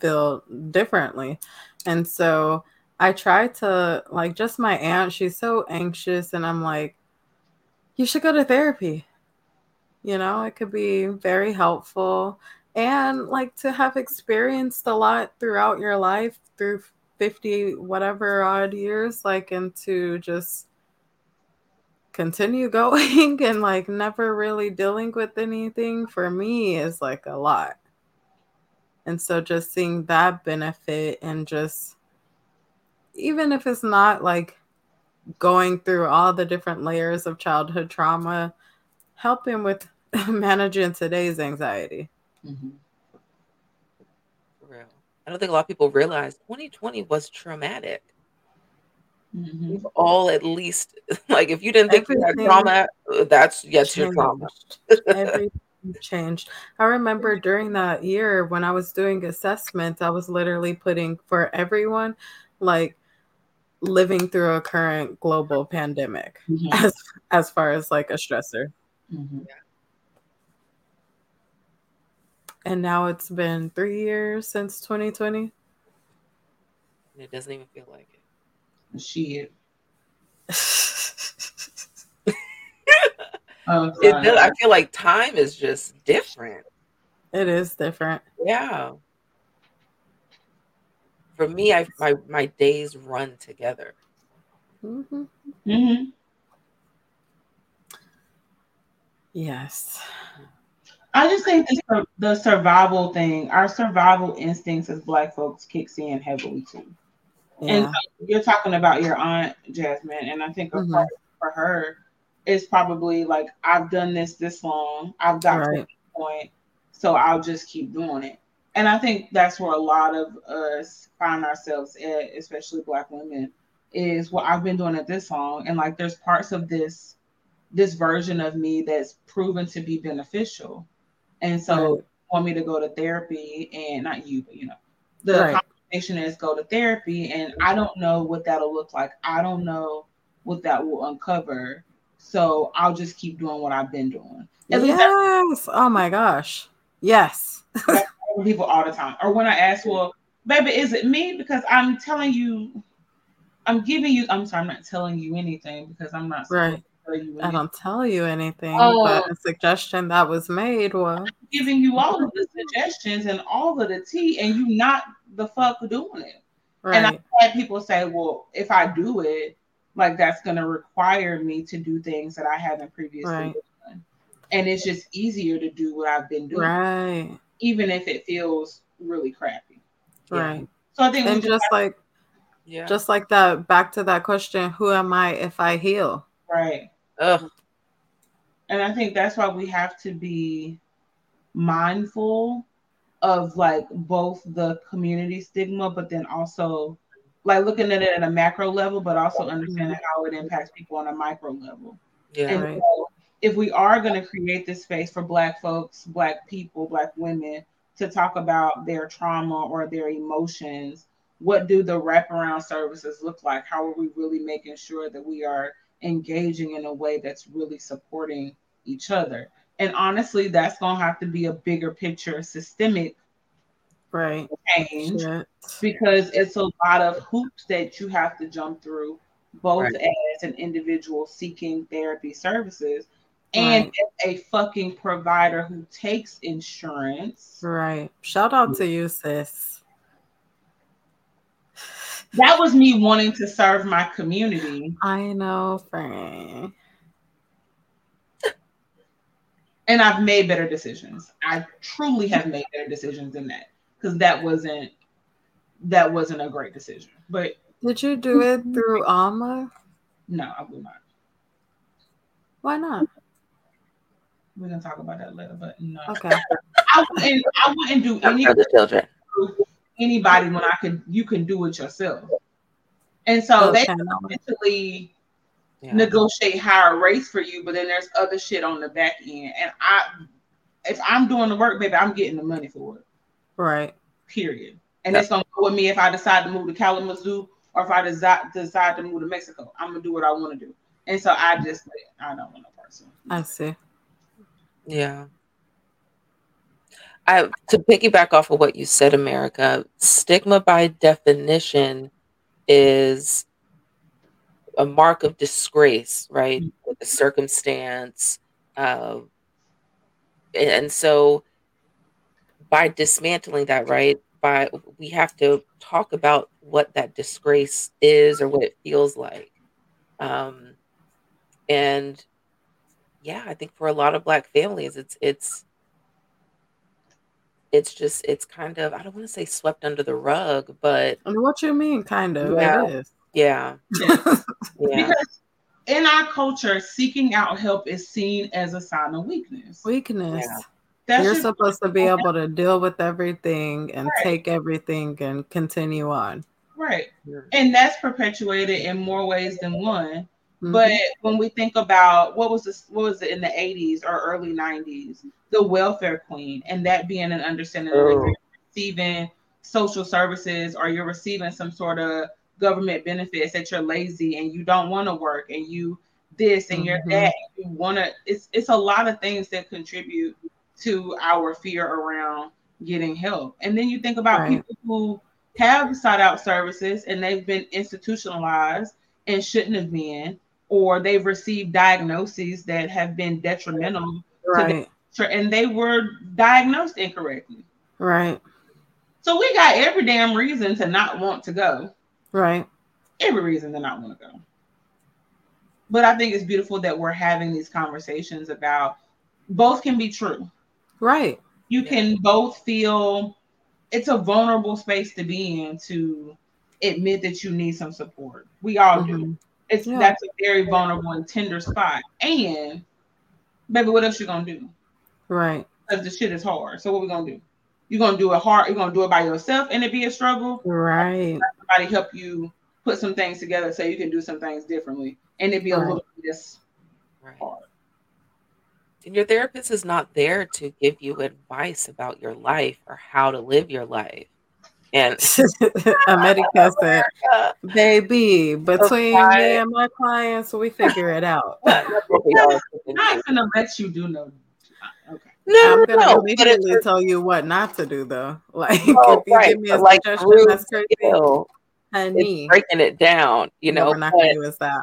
feel differently. And so I try to, like, just my aunt, she's so anxious. And I'm like, you should go to therapy. You know, it could be very helpful. And like to have experienced a lot throughout your life through fifty, whatever odd years, like, and to just continue going and like never really dealing with anything for me is like a lot. And so just seeing that benefit and just, even if it's not like going through all the different layers of childhood trauma, helping with managing today's anxiety. Mm-hmm. For real. I don't think a lot of people realize twenty twenty was traumatic. Mm-hmm. We've all at least, like, if you didn't think you had trauma, that's, yes, your trauma. Everything changed. I remember during that year when I was doing assessments, I was literally putting for everyone, like, living through a current global pandemic mm-hmm. as, as far as, like, a stressor. Mm-hmm. And now it's been three years since twenty twenty. It doesn't even feel like it. Shit. oh, it does, I feel like time is just different. It is different. Yeah. For me, I my, my days run together. Mm-hmm. Mm-hmm. Yes. I just think the, the survival thing, our survival instincts as Black folks kicks in heavily too. Yeah. And so you're talking about your aunt, Jasmine, and I think mm-hmm. for her, it's probably like, I've done this this long, I've got right. to this point, so I'll just keep doing it. And I think that's where a lot of us find ourselves at, especially Black women, is, well, I've been doing it this long, and like there's parts of this this version of me that's proven to be beneficial. And so right. want me to go to therapy and not you, but you know, the right. recommendation is go to therapy, and I don't know what that'll look like. I don't know what that will uncover. So I'll just keep doing what I've been doing. As yes. Oh my gosh. Yes. People all the time. Or when I ask, well, baby, is it me? Because I'm telling you, I'm giving you, I'm sorry, I'm not telling you anything because I'm not right. I don't tell you anything, oh, but a suggestion that was made was I'm giving you all of the suggestions and all of the tea, and you not the fuck doing it. Right. And I've had people say, well, if I do it, like that's going to require me to do things that I haven't previously right. done. And it's just easier to do what I've been doing, right? Even if it feels really crappy. Right. Yeah. So I think and we just, just like, to- yeah, just like that, back to that question, who am I if I heal? Right. Ugh. And I think that's why we have to be mindful of like both the community stigma, but then also like looking at it at a macro level, but also understanding how it impacts people on a micro level. Yeah. And right. so if we are going to create this space for Black folks, Black people, Black women to talk about their trauma or their emotions, what do the wraparound services look like? How are we really making sure that we are engaging in a way that's really supporting each other? And honestly, that's gonna have to be a bigger picture systemic right change yeah. because it's a lot of hoops that you have to jump through, both right. as an individual seeking therapy services and right. as a fucking provider who takes insurance. Right. Shout out to you, sis. That was me wanting to serve my community. I know, friend. And I've made better decisions. I truly have made better decisions than that, because that wasn't that wasn't a great decision. But did you do it through A M A? No, I would not. Why not? We're gonna talk about that later, but no. Okay. I wouldn't. I wouldn't do any for the children. Anybody when I could, you can do it yourself. And so okay. they essentially yeah. negotiate higher rates for you, but then there's other shit on the back end. And I, if I'm doing the work, baby, I'm getting the money for it. Right. Period. And yeah. it's going to go with me if I decide to move to Kalamazoo or if I desi- decide to move to Mexico. I'm going to do what I want to do. And so I just, I don't want a person. I see. Yeah. I, to piggyback off of what you said, America, stigma by definition is a mark of disgrace, right? Mm-hmm. With the circumstance. Uh, and so by dismantling that, right, by we have to talk about what that disgrace is or what it feels like. Um, and yeah, I think for a lot of Black families, it's it's It's just, it's kind of, I don't want to say swept under the rug, but. And what you mean, kind of? Yeah. It is. Yeah. yeah. Because in our culture, seeking out help is seen as a sign of weakness. Weakness. Yeah. That's You're supposed to be able to deal with everything and right. take everything and continue on. Right. And that's perpetuated in more ways than one. Mm-hmm. But when we think about what was this, what was it in the eighties or early nineties, the welfare queen, and that being an understanding oh. that you're receiving social services or you're receiving some sort of government benefits, that you're lazy and you don't want to work and you this and mm-hmm. you're that, and you want to. It's it's a lot of things that contribute to our fear around getting help. And then you think about right. people who have sought out services and they've been institutionalized and shouldn't have been. Or they've received diagnoses that have been detrimental right. to them, and they were diagnosed incorrectly. Right. So we got every damn reason to not want to go. Right. Every reason to not want to go. But I think it's beautiful that we're having these conversations about both can be true. Right. You yeah. can both feel it's a vulnerable space to be in to admit that you need some support. We all mm-hmm. do. It's yeah. that's a very vulnerable and tender spot. And baby, what else you gonna do? Right. Because the shit is hard. So what we gonna do? You're gonna do it hard, you're gonna do it by yourself and it be a struggle. Right. Somebody help you put some things together so you can do some things differently. And it be right. a little bit this right. hard. And your therapist is not there to give you advice about your life or how to live your life. And Medi-Cal said, baby, between so me and my clients, we figure it out. I ain't gonna let you do no. Okay. No, I'm gonna no, immediately tell you what not to do though. Like oh, if you right. give me a like, suggestion that's crazy, skill, honey, it's breaking it down, you know. No, we're not gonna do is that.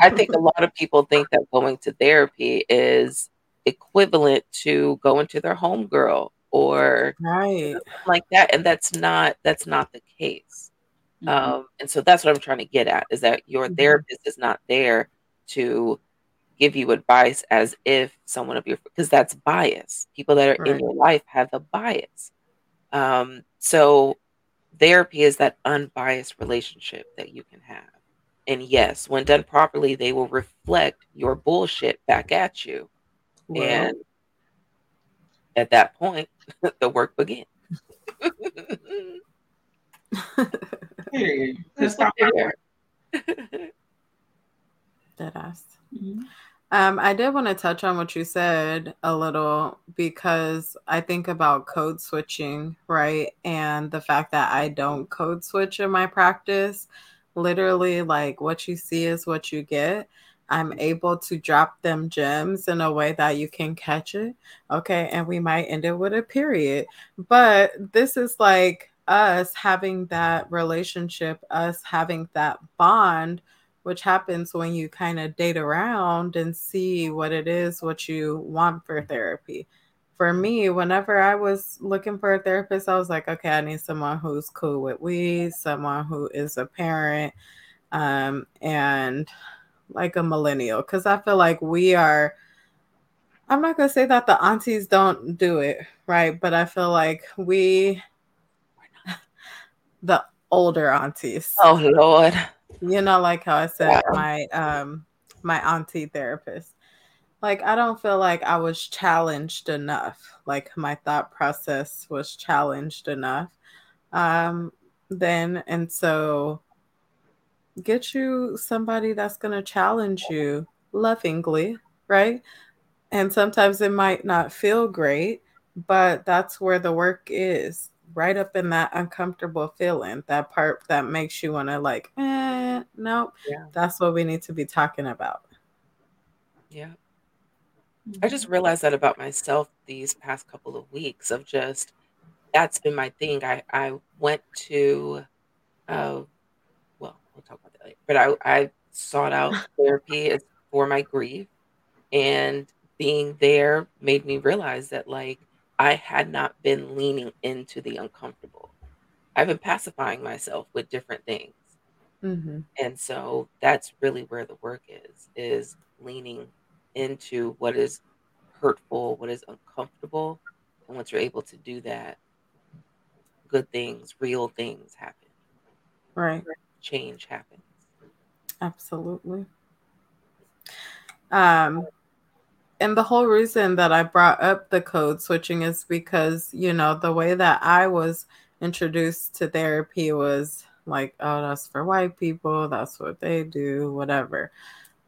I think a lot of people think that going to therapy is equivalent to going to their homegirl or right. like that, and that's not that's not the case. Mm-hmm. Um, and so that's what I'm trying to get at is that your mm-hmm. therapist is not there to give you advice as if someone of your, because that's bias. People that are right. in your life have a bias. Um, so therapy is that unbiased relationship that you can have. And yes, when done properly, they will reflect your bullshit back at you. Wow. And at that point, the work begins. Hey, that's not fair. Deadass. Mm-hmm. Um, I did want to touch on what you said a little because I think about code switching, right? And the fact that I don't code switch in my practice, literally like what you see is what you get. I'm able to drop them gems in a way that you can catch it. Okay. And we might end it with a period, but this is like us having that relationship, us having that bond, which happens when you kind of date around and see what it is, what you want for therapy. For me, whenever I was looking for a therapist, I was like, okay, I need someone who's cool with weed, someone who is a parent, um, and like a millennial. Because I feel like we are, I'm not going to say that the aunties don't do it, right? But I feel like we, the older aunties. Oh, Lord. You know, like how I said, my um my auntie therapist, like I don't feel like I was challenged enough. Like my thought process was challenged enough um, then. And so get you somebody that's going to challenge you lovingly, right? And sometimes it might not feel great, but that's where the work is. Right up in that uncomfortable feeling, that part that makes you want to like, eh, nope. Yeah. That's what we need to be talking about. Yeah. I just realized that about myself these past couple of weeks of just, that's been my thing. I, I went to, uh, well, we'll talk about that later, but I, I sought out therapy for my grief, and being there made me realize that like, I had not been leaning into the uncomfortable. I've been pacifying myself with different things. Mm-hmm. And so that's really where the work is, is leaning into what is hurtful, what is uncomfortable. And once you're able to do that, good things, real things happen. Right. Change happens. Absolutely. Um, And the whole reason that I brought up the code switching is because, you know, the way that I was introduced to therapy was like, oh, that's for white people. That's what they do, whatever.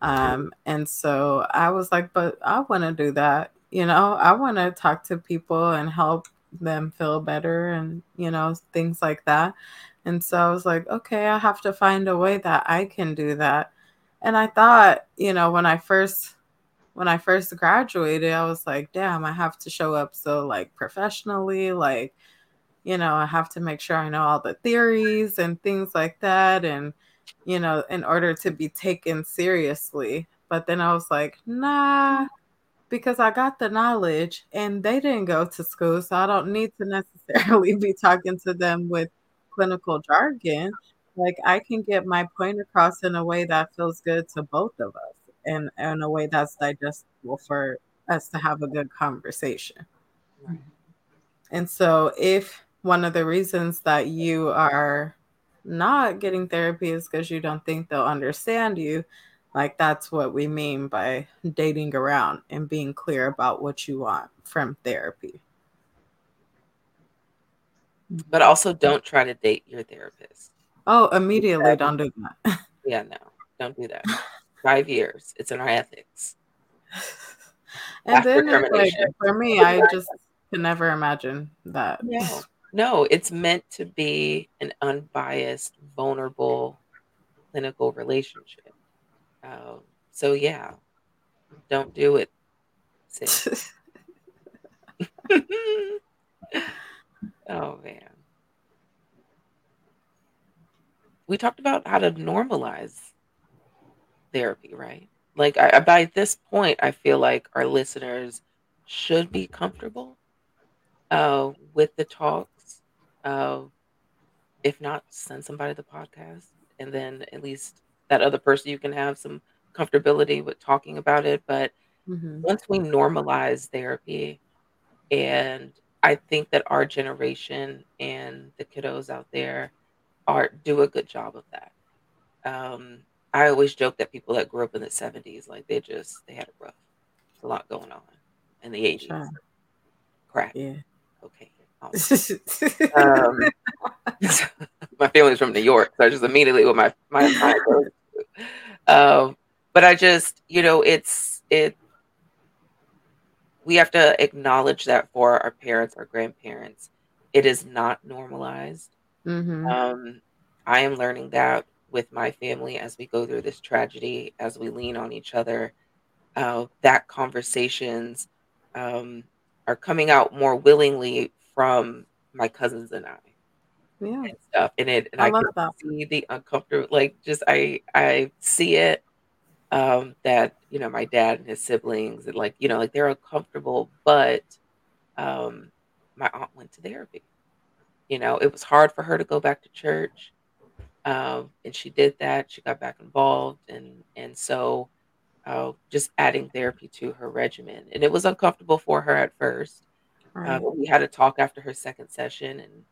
Um, and so I was like, but I want to do that. You know, I want to talk to people and help them feel better and, you know, things like that. And so I was like, okay, I have to find a way that I can do that. And I thought, you know, when I first When I first graduated, I was like, damn, I have to show up so like professionally, like, you know, I have to make sure I know all the theories and things like that. And, you know, in order to be taken seriously. But then I was like, nah, because I got the knowledge and they didn't go to school. So I don't need to necessarily be talking to them with clinical jargon. Like I can get my point across in a way that feels good to both of us. In, in a way that's digestible for us to have a good conversation. Right. And so if one of the reasons that you are not getting therapy is because you don't think they'll understand you, like that's what we mean by dating around and being clear about what you want from therapy. But also don't try to date your therapist. Oh, immediately yeah. Don't do that. Yeah, no, don't do that. Five years. It's in our ethics. And after then, like, for me, I just can never imagine that. Yeah. No, it's meant to be an unbiased, vulnerable, clinical relationship. Um, so yeah, don't do it. Oh man. We talked about how to normalize therapy, right? Like I, by this point, I feel like our listeners should be comfortable uh, with the talks. Uh, if not, send somebody the podcast. And then at least that other person, you can have some comfortability with talking about it. But mm-hmm. once we normalize therapy, and I think that our generation and the kiddos out there are do a good job of that. Um, I always joke that people that grew up in the seventies, like they just, they had a rough, a lot going on in the eighties. Sure. Crap. Yeah. Okay. um, my family's from New York, so I just immediately with my, my, my um, but I just, you know, it's, it, we have to acknowledge that for our parents, our grandparents, it is not normalized. Mm-hmm. Um, I am learning that with my family as we go through this tragedy, as we lean on each other, uh, that conversations um, are coming out more willingly from my cousins and I. Yeah. And stuff. And it, and I, I love can that. See the uncomfortable, like just, I, I see it um, that, you know, my dad and his siblings and like, you know, like they're uncomfortable, but um, my aunt went to therapy. You know, it was hard for her to go back to church. Um, and she did that. She got back involved. And and so uh, just adding therapy to her regimen. And it was uncomfortable for her at first. Right. Uh, but we had a talk after her second session. And,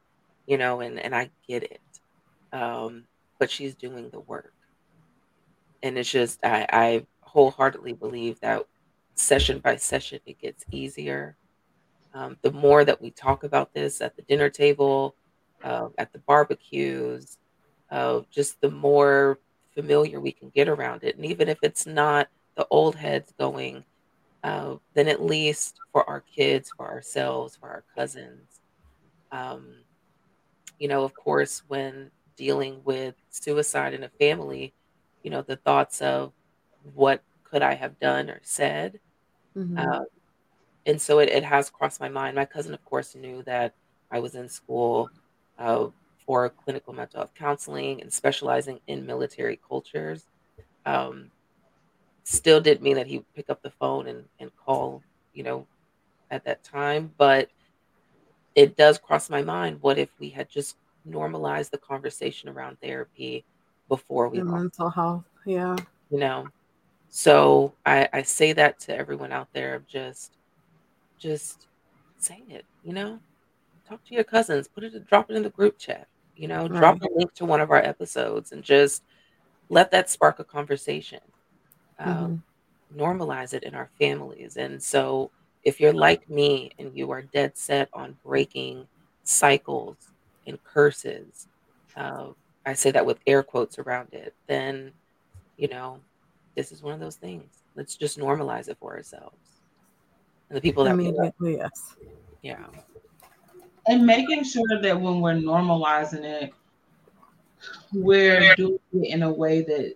you know, and, and I get it. Um, but she's doing the work. And it's just, I, I wholeheartedly believe that session by session, it gets easier. Um, the more that we talk about this at the dinner table, uh, at the barbecues, Uh, just the more familiar we can get around it. And even if it's not the old heads going, uh, then at least for our kids, for ourselves, for our cousins. Um, you know, of course, when dealing with suicide in a family, you know, the thoughts of what could I have done or said. Mm-hmm. Uh, and so it, it has crossed my mind. My cousin, of course, knew that I was in school, uh, for clinical mental health counseling and specializing in military cultures. Um, still didn't mean that he would pick up the phone and, and call, you know, at that time. But it does cross my mind. What if we had just normalized the conversation around therapy before we and mental health? Yeah. You know, so I, I say that to everyone out there of just, just saying it, you know, talk to your cousins, put it, drop it in the group chat. You know, right. Drop a link to one of our episodes and just let that spark a conversation. Um, mm-hmm. Normalize it in our families. And so if you're like me and you are dead set on breaking cycles and curses, uh, I say that with air quotes around it, then, you know, this is one of those things. Let's just normalize it for ourselves. And the people that I mean, we love. Yes. Yeah. And making sure that when we're normalizing it, we're doing it in a way that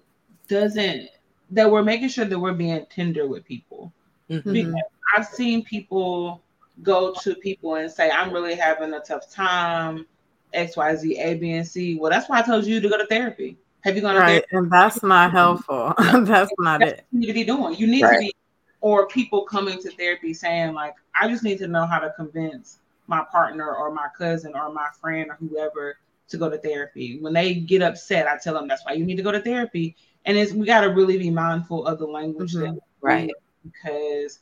doesn't, that we're making sure that we're being tender with people. Mm-hmm. Because I've seen people go to people and say, I'm really having a tough time, X, Y, Z, A, B, and C. Well, that's why I told you to go to therapy. Have you gone to right. therapy? And that's not helpful. that's not that's it. What you need to be doing. You need right. to be, or people coming to therapy saying, like, I just need to know how to convince my partner or my cousin or my friend or whoever to go to therapy. When they get upset, I tell them that's why you need to go to therapy. And it's, we got to really be mindful of the language. Mm-hmm. That right. Because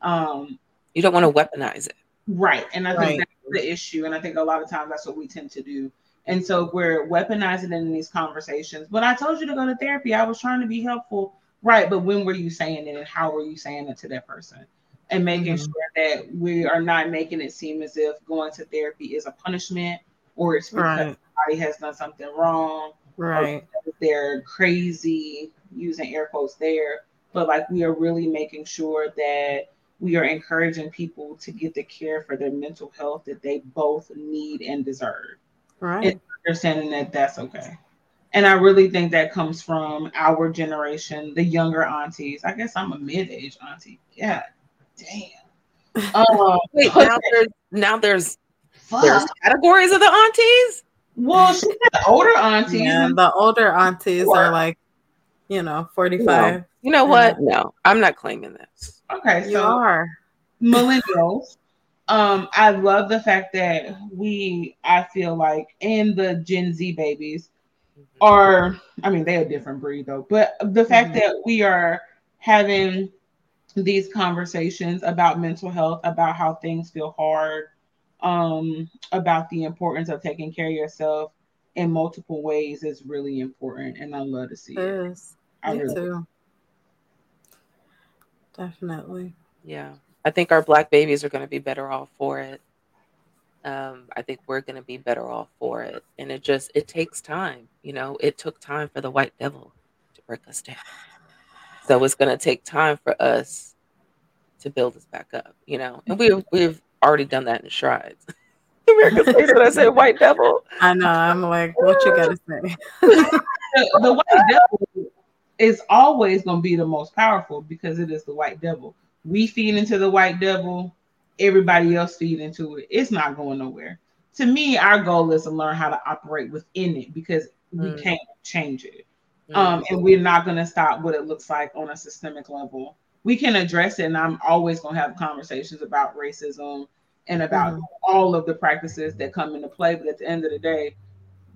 um, you don't want to weaponize it. Right. And I right. think that's the issue. And I think a lot of times that's what we tend to do. And so we're weaponizing in these conversations. But I told you to go to therapy. I was trying to be helpful. Right. But when were you saying it and how were you saying it to that person? And making mm-hmm. sure that we are not making it seem as if going to therapy is a punishment or it's because right. somebody has done something wrong. Right. Or they're crazy, using air quotes there. But like we are really making sure that we are encouraging people to get the care for their mental health that they both need and deserve. Right. And understanding that that's okay. And I really think that comes from our generation, the younger aunties. I guess I'm a mid-age auntie. Yeah. Damn. Um, Wait, okay. now there's, now there's, there's categories of the aunties? Well, she said older aunties. Yeah, the older aunties what? Are like, you know, forty-five. No. You know what? No, I'm not claiming this. Okay, so you are. Millennials. Um, I love the fact that we, I feel like, and the Gen Z babies are, I mean, they're a different breed though, but the fact mm-hmm. that we are having these conversations about mental health, about how things feel hard, um, about the importance of taking care of yourself in multiple ways is really important. And I love to see it. It is. I Me really too. Definitely. Yeah. I think our Black babies are going to be better off for it. Um, I think we're going to be better off for it. And it just, it takes time. You know, it took time for the white devil to break us down. So it's going to take time for us to build us back up, you know. And we, we've already done that in strides. America's face when I say white devil. I know. I'm like, what you got to say? the, the white devil is always going to be the most powerful because it is the white devil. We feed into the white devil. Everybody else feed into it. It's not going nowhere. To me, our goal is to learn how to operate within it because we mm. can't change it. Mm. Um, and we're not going to stop what it looks like on a systemic level. We can address it. And I'm always going to have conversations about racism and about mm. all of the practices that come into play. But at the end of the day,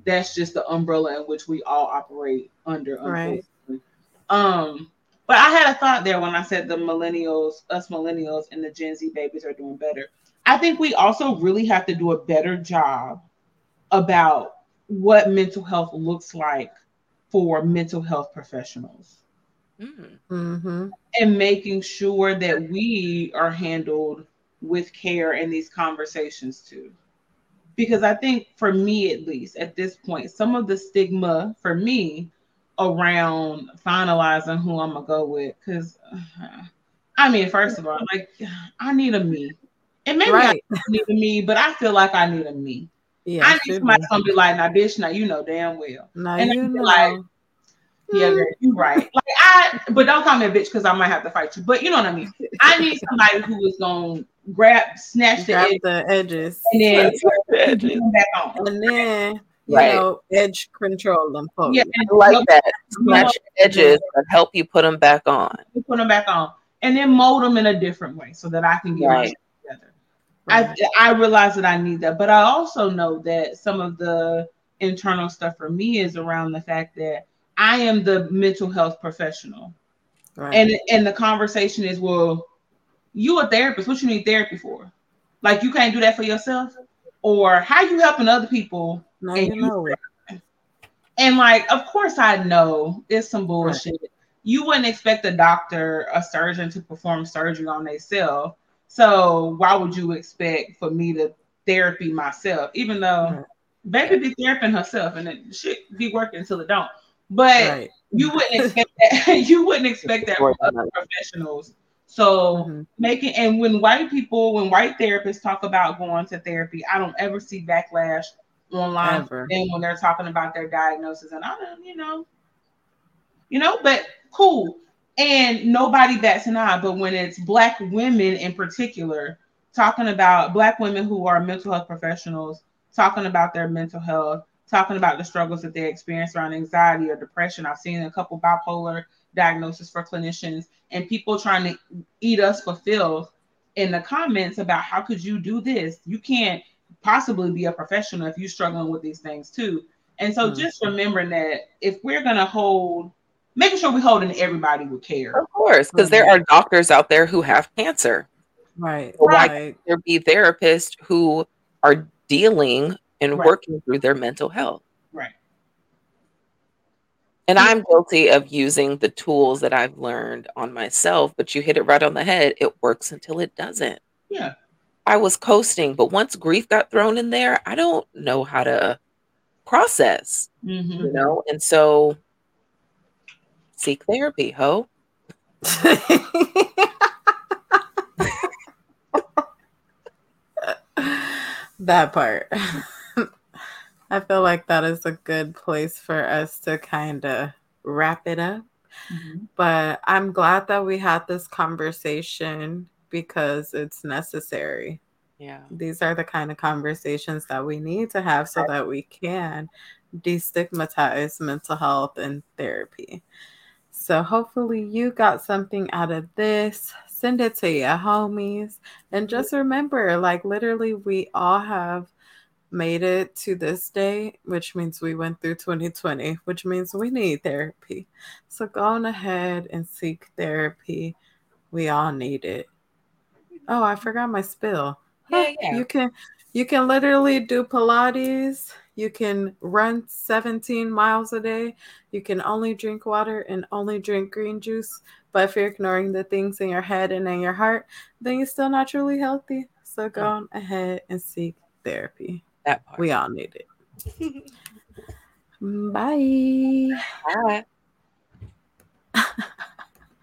that's just the umbrella in which we all operate under. Right. Um, but I had a thought there when I said the millennials, us millennials and the Gen Z babies are doing better. I think we also really have to do a better job about what mental health looks like for mental health professionals. Mm-hmm. And making sure that we are handled with care in these conversations too. Because I think for me, at least at this point, some of the stigma for me around finalizing who I'm gonna go with, because uh, I mean, first of all, like I need a me, and maybe right. I need a me, but I feel like I need a me. Yeah, I need somebody's gonna be like, "Now, bitch, now you know damn well," now and you I know. Like, "Yeah, girl, you right." Like I, but don't call me a bitch because I might have to fight you. But you know what I mean. I need somebody who is gonna grab, snatch the, edge, the edges, and then the edges. Back on, and then. You right. know, edge control them. Folks. Yeah, and I like help, that. Snatch the edges and help you put them back on. You put them back on, and then mold them in a different way so that I can get right. it together. Right. I I realize that I need that, but I also know that some of the internal stuff for me is around the fact that I am the mental health professional, right. and and the conversation is, well, you a therapist? What you need therapy for? Like you can't do that for yourself, or how you helping other people? No, and, you know it. And like, of course I know it's some bullshit. Right. You wouldn't expect a doctor, a surgeon to perform surgery on themselves. So why would you expect for me to therapy myself? Even though right. baby be theraping herself and it should be working until it don't. But right. you wouldn't expect that. You wouldn't expect that from other professionals. So mm-hmm. making and when white people, when white therapists talk about going to therapy, I don't ever see backlash online and when they're talking about their diagnosis and I don't, you know, you know, but cool. And nobody bats an eye. But when it's Black women in particular talking about Black women who are mental health professionals, talking about their mental health, talking about the struggles that they experience around anxiety or depression. I've seen a couple bipolar diagnoses for clinicians and people trying to eat us for filth in the comments about how could you do this? You can't possibly be a professional if you're struggling with these things too. And so mm-hmm. just remembering that if we're going to hold, making sure we're holding everybody with care. Of course, because mm-hmm. there are doctors out there who have cancer. Right. So right. Why can't there be therapists who are dealing and right. working through their mental health? Right. And I'm guilty of using the tools that I've learned on myself, but you hit it right on the head. It works until it doesn't. Yeah. I was coasting, but once grief got thrown in there, I don't know how to process, mm-hmm. you know? And so seek therapy, ho. that part. I feel like that is a good place for us to kind of wrap it up. Mm-hmm. But I'm glad that we had this conversation because it's necessary. Yeah. These are the kind of conversations that we need to have so that we can destigmatize mental health and therapy. So hopefully you got something out of this. Send it to your homies. And just remember, like, literally we all have made it to this day, which means we went through twenty twenty, which means we need therapy. So go on ahead and seek therapy. We all need it. Oh, I forgot my spill. Yeah, yeah. You can you can literally do Pilates. You can run seventeen miles a day. You can only drink water and only drink green juice. But if you're ignoring the things in your head and in your heart, then you're still not truly healthy. So go on ahead and seek therapy. That part. We all need it. Bye. Bye.